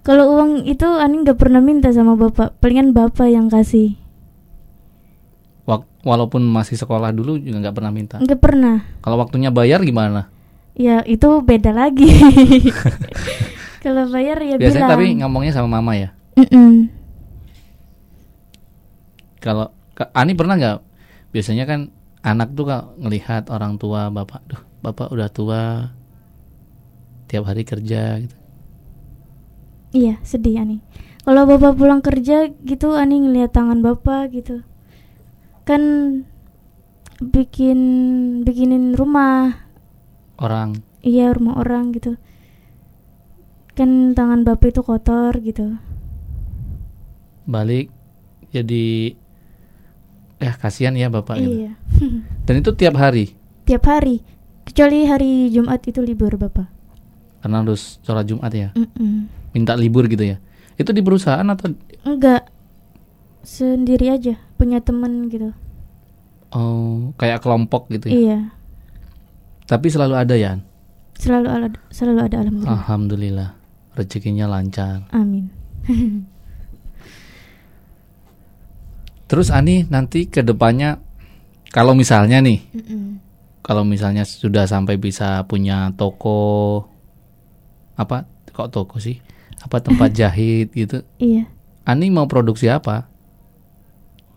Kalau uang itu Ani gak pernah minta sama bapak, palingan bapak yang kasih. Walaupun masih sekolah dulu juga nggak pernah minta. Nggak pernah. Kalau waktunya bayar gimana? Ya itu beda lagi. Kalau bayar ya bilang. Biasanya tapi ngomongnya sama mama ya. Kalau Ani pernah nggak? Biasanya kan anak tuh kalau ngelihat orang tua bapak, duh bapak udah tua, tiap hari kerja gitu. Iya sedih Ani. Kalau bapak pulang kerja gitu Ani ngelihat tangan bapak gitu. Kan bikinin rumah orang. Iya rumah orang gitu. Kan tangan bapak itu kotor gitu. Balik jadi kasihan ya bapak. Iya gitu. Dan itu tiap hari? Tiap hari. Kecuali hari Jumat itu libur bapak. Karena harus sholat Jumat ya? Minta libur gitu ya? Itu di perusahaan atau? Enggak, sendiri aja, punya teman gitu. Oh, kayak kelompok gitu ya? Iya. Tapi selalu ada ya? Selalu ada, alhamdulillah. Alhamdulillah, rezekinya lancar. Amin. Terus Ani nanti ke depannya, kalau misalnya nih, kalau misalnya sudah sampai bisa punya toko, apa, kok toko sih? Apa tempat jahit gitu? Iya. Ani mau produksi apa?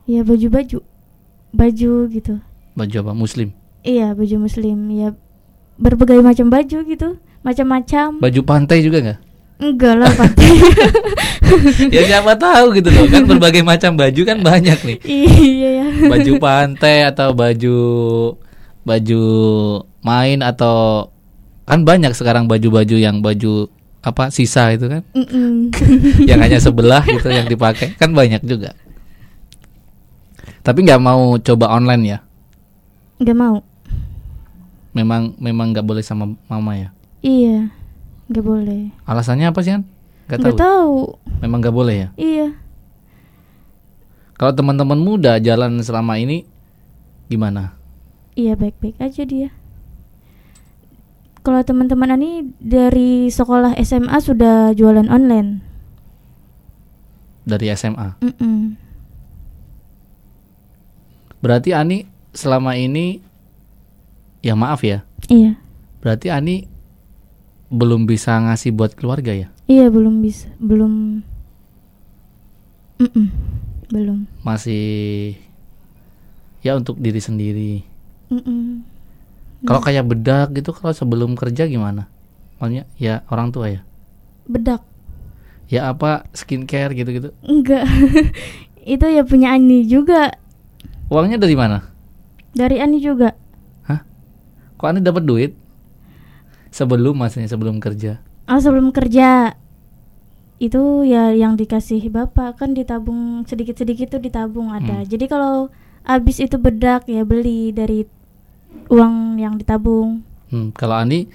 Ya baju gitu. Baju apa? Muslim? Iya baju muslim. Ya berbagai macam baju gitu, macam-macam. Baju pantai juga nggak? Enggak lah pantai. Ya siapa tahu gitu loh, kan berbagai macam baju kan banyak nih. Iya ya. Baju pantai atau baju main atau kan banyak sekarang baju-baju yang baju apa sisa itu kan? Yang hanya sebelah gitu yang dipakai kan banyak juga. Tapi nggak mau coba online ya? Nggak mau. Memang nggak boleh sama mama ya? Iya, nggak boleh. Alasannya apa sih, An? Nggak tahu. Memang nggak boleh ya? Iya. Kalau teman-teman muda jalan selama ini gimana? Iya, baik-baik aja dia. Kalau teman-teman Ani dari sekolah SMA sudah jualan online. Dari SMA? Berarti Ani selama ini, ya maaf ya? Iya. Berarti Ani belum bisa ngasih buat keluarga ya? Iya, belum bisa. Belum. Masih ya untuk diri sendiri. Kalau kayak bedak gitu, kalau sebelum kerja gimana? Maksudnya ya orang tua ya? Bedak? Ya apa, skincare gitu-gitu? Enggak. Itu ya punya Ani juga. Uangnya dari mana? Dari Ani juga. Hah? Kok Ani dapat duit? Sebelum, maksudnya sebelum kerja? Oh, sebelum kerja. Itu ya yang dikasih bapak. Kan ditabung, sedikit-sedikit tuh ditabung ada. Jadi kalau abis itu bedak ya beli dari uang yang ditabung. Kalau Ani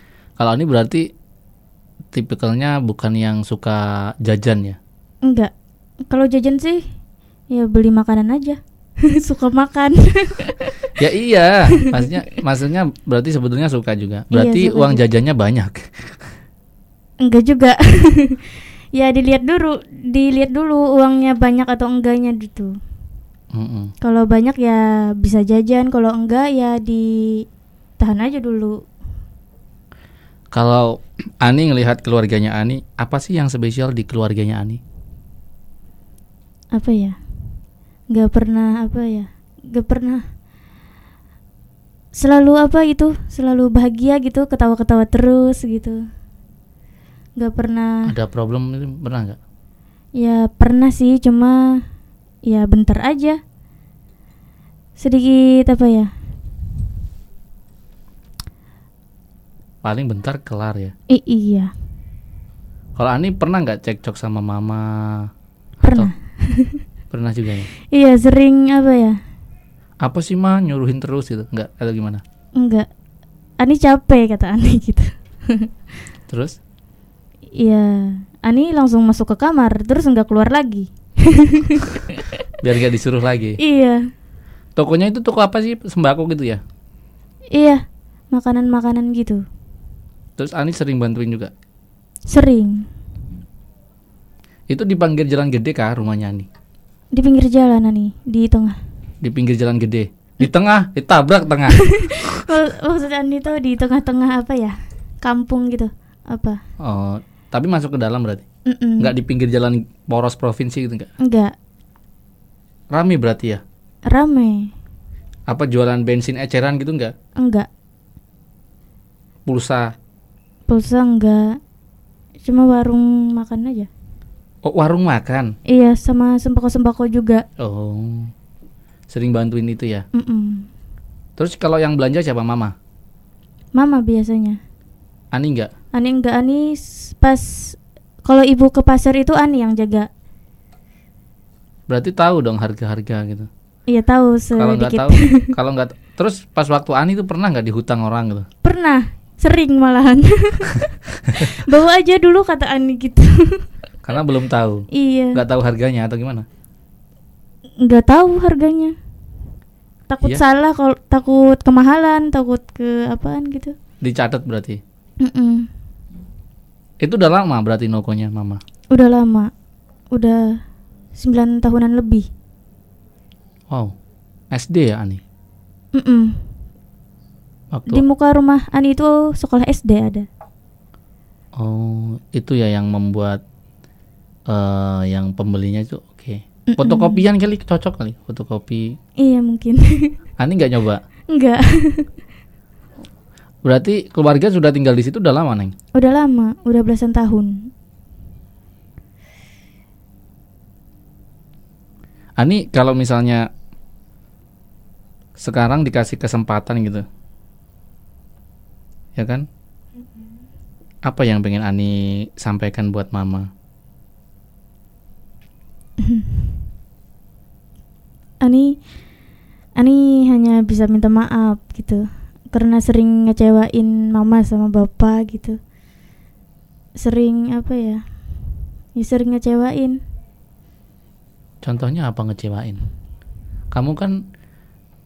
berarti tipikalnya bukan yang suka jajan ya? Enggak. Kalau jajan sih ya beli makanan aja. Suka makan. Ya iya, maksudnya berarti sebetulnya suka juga. Berarti iya, suka uang juga. Jajannya banyak. Enggak juga. Ya dilihat dulu uangnya banyak atau enggaknya gitu. Kalau banyak ya bisa jajan, kalau enggak ya ditahan aja dulu. Kalau Ani ngelihat keluarganya Ani, apa sih yang spesial di keluarganya Ani? Apa ya? Gak pernah. Selalu apa gitu? Selalu bahagia gitu, ketawa-ketawa terus gitu. Gak pernah. Ada problem itu pernah nggak? Ya pernah sih, cuma ya bentar aja. Sedikit apa ya? Paling bentar kelar ya? Iya. Kalau Ani pernah gak cekcok sama mama? Pernah. Pernah juga ya? Iya, sering apa ya? Apa sih Ma, nyuruhin terus gitu? Enggak, atau gimana? Enggak, Ani capek kata Ani gitu. Terus? Iya, Ani langsung masuk ke kamar, terus gak keluar lagi. Biar gak disuruh lagi. Iya. Tokonya itu toko apa sih? Sembako gitu ya? Iya, makanan-makanan gitu. Terus Ani sering bantuin juga? Sering. Itu di pinggir jalan gede kah rumahnya Ani? Di pinggir jalan Ani, di tengah. Di pinggir jalan gede? Di tengah? Ditabrak tengah? Maksud Ani tuh di tengah-tengah apa ya? Kampung gitu, apa? Oh, tapi masuk ke dalam berarti? Enggak di pinggir jalan poros provinsi gitu enggak? Enggak. Rame berarti ya? Rame. Apa jualan bensin eceran gitu enggak? Enggak. Pulsa enggak. Cuma warung makan aja. Oh, warung makan? Iya, sama sembako-sembako juga. Oh. Sering bantuin itu ya? Terus kalau yang belanja siapa? Mama? Mama biasanya. Ani enggak? Ani pas kalau ibu ke pasar itu Ani yang jaga. Berarti tahu dong harga-harga gitu. Iya, tahu sedikit. Kalau nggak tahu, terus pas waktu Ani itu pernah nggak dihutang orang gitu? Pernah, sering malahan. Bawa aja dulu kata Ani gitu. Karena belum tahu. Iya. Nggak tahu harganya atau gimana? Nggak tahu harganya. Takut iya? Salah, kalau takut kemahalan, takut ke apaan gitu. Dicatat berarti. Itu udah lama berarti nokonya mama? Udah lama, udah 9 tahunan lebih. Wow, SD ya Ani? Di muka rumah Ani itu sekolah SD ada. Oh, itu ya yang membuat yang pembelinya itu oke. Fotokopian kali, cocok kali fotokopi. Iya mungkin. Ani nggak nyoba? Nggak. Berarti keluarga sudah tinggal di situ udah lama, Neng? Udah lama, udah belasan tahun. Ani kalau misalnya sekarang dikasih kesempatan gitu, ya kan? Apa yang pengen Ani sampaikan buat mama? Ani hanya bisa minta maaf gitu. karena sering ngecewain mama sama bapak gitu. Sering apa ya? Ya sering ngecewain. Contohnya apa ngecewain? Kamu kan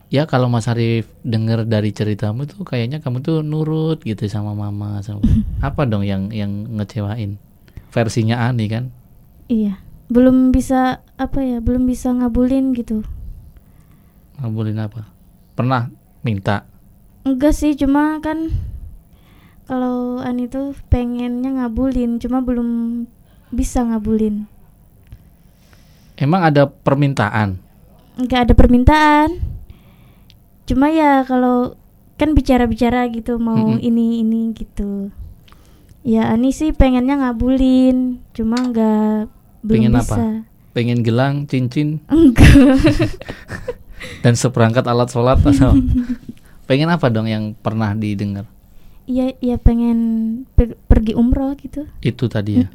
ya kalau Mas Arief dengar dari ceritamu tuh kayaknya kamu tuh nurut gitu sama mama sama apa dong yang ngecewain? Versinya Ani kan? Iya, belum bisa apa ya? Belum bisa ngabulin gitu. Ngabulin apa? Pernah minta? Enggak sih, cuma kan kalau Ani tuh pengennya ngabulin, cuma belum bisa ngabulin. Emang ada permintaan? Enggak ada permintaan. Cuma ya kalau kan bicara-bicara gitu mau ini gitu. Ya Ani sih pengennya ngabulin, cuma enggak belum pengen bisa. Apa? Pengen gelang, cincin? Enggak. Dan seperangkat alat sholat atau pengen apa dong yang pernah didengar? Iya, ya pengen pergi umroh gitu. Itu tadi ya.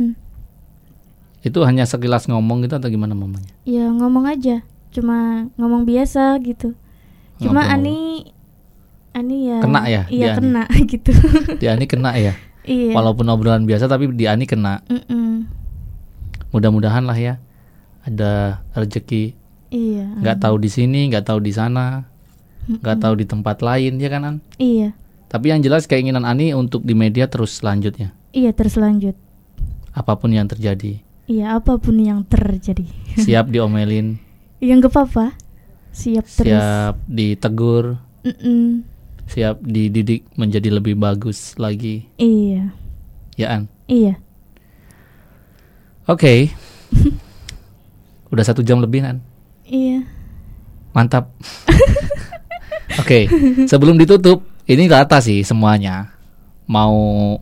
Itu hanya sekilas ngomong gitu atau gimana mamanya? Ya ngomong aja, cuma ngomong biasa gitu. Cuma Ani ya kena ya? Iya kena gitu. Di Ani kena ya? Iya. Walaupun obrolan biasa tapi di Ani kena. Mudah-mudahan lah ya ada rezeki. Iya. Gak tahu di sini, gak tahu di sana, gak tahu di tempat lain ya kan An? Iya. Tapi yang jelas keinginan Ani untuk di media terus lanjut ya? Iya terus lanjut. Apapun yang terjadi. Iya, apapun yang terjadi. Siap diomelin. Iya, enggak apa-apa. Siap terus. Siap ditegur. Siap dididik menjadi lebih bagus lagi. Iya. Ya, An? Iya. Oke. Udah 1 jam lebih, An? Iya. Mantap. Oke, sebelum ditutup, ini rata sih semuanya. Mau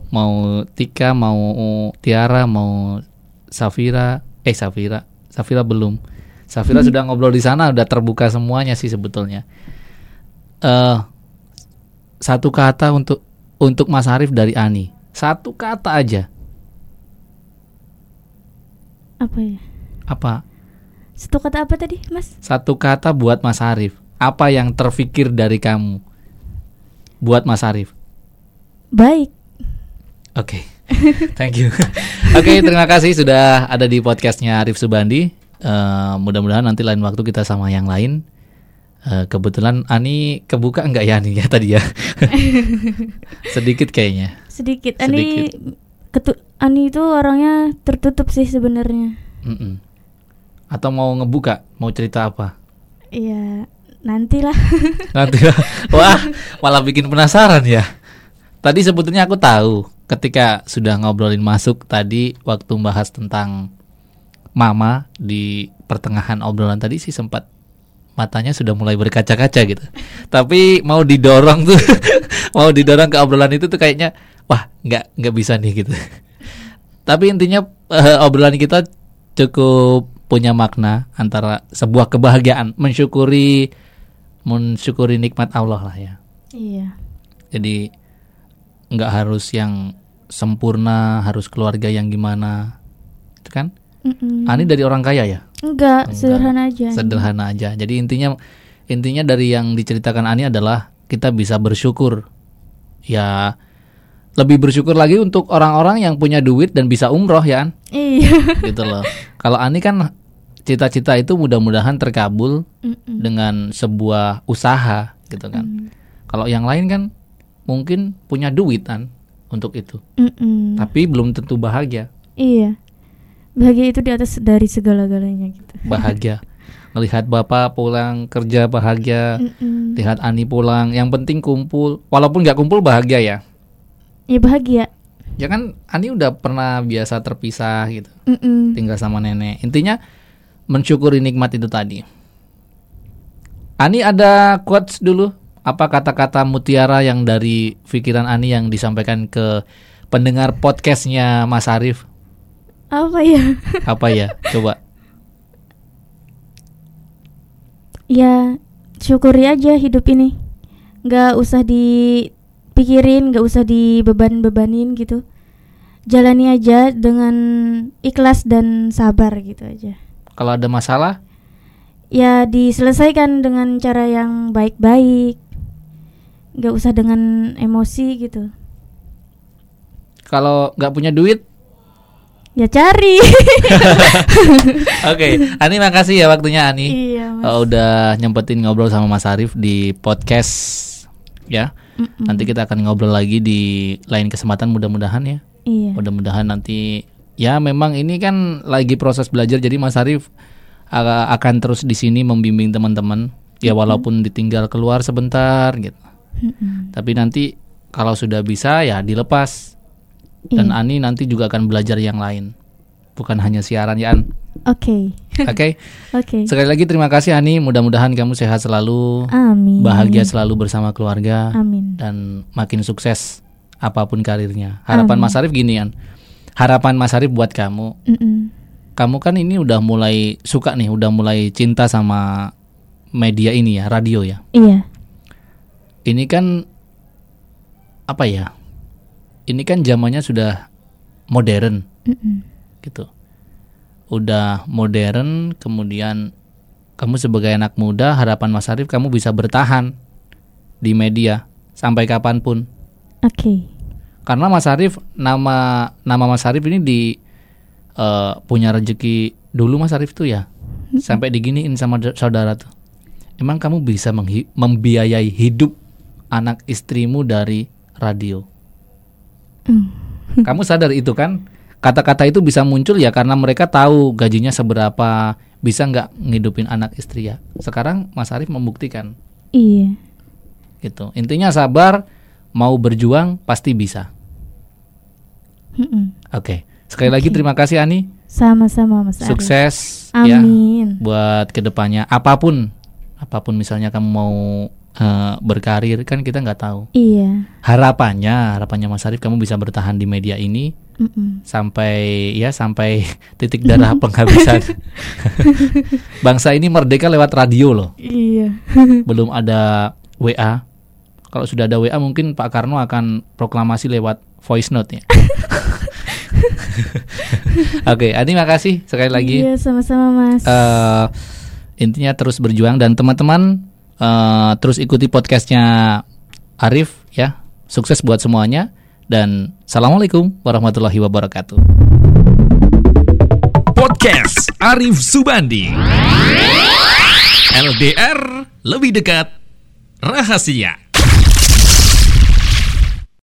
Tika, mau Tiara, mau Safira belum. Safira sudah ngobrol di sana, udah terbuka semuanya sih sebetulnya. Satu kata untuk Mas Arief dari Ani, satu kata aja. Apa ya? Apa? Satu kata apa tadi, Mas? Satu kata buat Mas Arief. Apa yang terfikir dari kamu buat Mas Arief? Baik. Oke. Thank you. Oke, terima kasih sudah ada di podcastnya Arief Subandi. Mudah-mudahan nanti lain waktu kita sama yang lain. Kebetulan Ani kebuka enggak ya Ani ya tadi ya? Sedikit kayaknya. Sedikit. Ani itu orangnya tertutup sih sebenarnya. Atau mau ngebuka, mau cerita apa? Iya, nantilah. Nantilah. Wah, malah bikin penasaran ya. Tadi sebetulnya aku tahu. Ketika sudah ngobrolin masuk tadi waktu bahas tentang mama di pertengahan obrolan tadi sih sempat matanya sudah mulai berkaca-kaca gitu. Tapi mau didorong tuh, mau didorong ke obrolan itu tuh kayaknya wah nggak bisa nih gitu. Tapi intinya obrolan kita cukup punya makna antara sebuah kebahagiaan, mensyukuri nikmat Allah lah ya. Iya. Jadi nggak harus yang sempurna, harus keluarga yang gimana, itu kan? Ani dari orang kaya ya? Enggak. Sederhana aja. Jadi intinya dari yang diceritakan Ani adalah kita bisa bersyukur. Ya lebih bersyukur lagi untuk orang-orang yang punya duit dan bisa umroh ya An? Iya. Gitu loh. Kalau Ani kan cita-cita itu mudah-mudahan terkabul dengan sebuah usaha gitu kan. Kalau yang lain kan mungkin punya duitan untuk itu, tapi belum tentu bahagia. Iya, bahagia itu di atas dari segala-galanya gitu. Bahagia, melihat bapak pulang kerja bahagia, lihat Ani pulang. Yang penting kumpul, walaupun nggak kumpul bahagia ya. Iya bahagia. Ya kan Ani udah pernah biasa terpisah gitu, tinggal sama nenek. Intinya mensyukuri nikmat itu tadi. Ani ada quotes dulu. Apa kata-kata mutiara yang dari pikiran Ani yang disampaikan ke pendengar podcastnya Mas Arief? Apa ya? Apa ya? Coba. Ya, syukuri aja hidup ini. Gak usah dipikirin, gak usah dibeban-bebanin gitu. Jalani aja dengan ikhlas dan sabar gitu aja. Kalau ada masalah? Ya diselesaikan dengan cara yang baik-baik. nggak usah dengan emosi gitu. Kalau nggak punya duit ya cari. Oke, Ani makasih ya waktunya Ani. Iya, udah nyempetin ngobrol sama Mas Arief di podcast ya. Mm-mm. Nanti kita akan ngobrol lagi di lain kesempatan mudah-mudahan ya. Iya. Mudah-mudahan nanti ya memang ini kan lagi proses belajar jadi Mas Arief akan terus di sini membimbing teman-teman ya walaupun ditinggal keluar sebentar gitu. Mm-mm. Tapi nanti kalau sudah bisa ya dilepas. Dan Ani nanti juga akan belajar yang lain, bukan hanya siaran ya An. Oke. Sekali lagi terima kasih Ani. Mudah-mudahan kamu sehat selalu. Amin. Bahagia selalu bersama keluarga. Amin. Dan makin sukses apapun karirnya. Harapan Amin. Mas Arief gini An. Harapan Mas Arief buat kamu. Mm-mm. Kamu kan ini udah mulai suka nih, udah mulai cinta sama media ini ya, radio ya. Iya. Ini kan apa ya? Ini kan zamannya sudah modern, gitu. Udah modern, kemudian kamu sebagai anak muda, harapan Mas Arief kamu bisa bertahan di media sampai kapanpun. Oke. Karena Mas Arief, nama Mas Arief ini punya rezeki dulu Mas Arief tuh ya, sampai diginiin sama saudara tuh. Emang kamu bisa membiayai hidup anak istrimu dari radio? Kamu sadar itu kan? Kata-kata itu bisa muncul ya karena mereka tahu gajinya seberapa, bisa gak ngidupin anak istri ya. Sekarang Mas Arief membuktikan. Iya gitu. Intinya sabar, mau berjuang pasti bisa. Oke. Sekali lagi terima kasih Ani. Sama-sama Mas Arief. Sukses. Amin ya, buat kedepannya. Apapun misalnya kamu mau berkarir kan kita nggak tahu. Iya. Harapannya Mas Arief kamu bisa bertahan di media ini sampai titik darah penghabisan. Bangsa ini merdeka lewat radio loh. Iya. Belum ada WA. Kalau sudah ada WA mungkin Pak Karno akan proklamasi lewat voice note ya. Oke, Ani makasih sekali lagi. Iya, sama-sama Mas. Intinya terus berjuang dan teman-teman. Terus ikuti podcastnya Arief ya. Sukses buat semuanya. Dan assalamualaikum warahmatullahi wabarakatuh. Podcast Arief Subandi, LDR lebih dekat rahasia.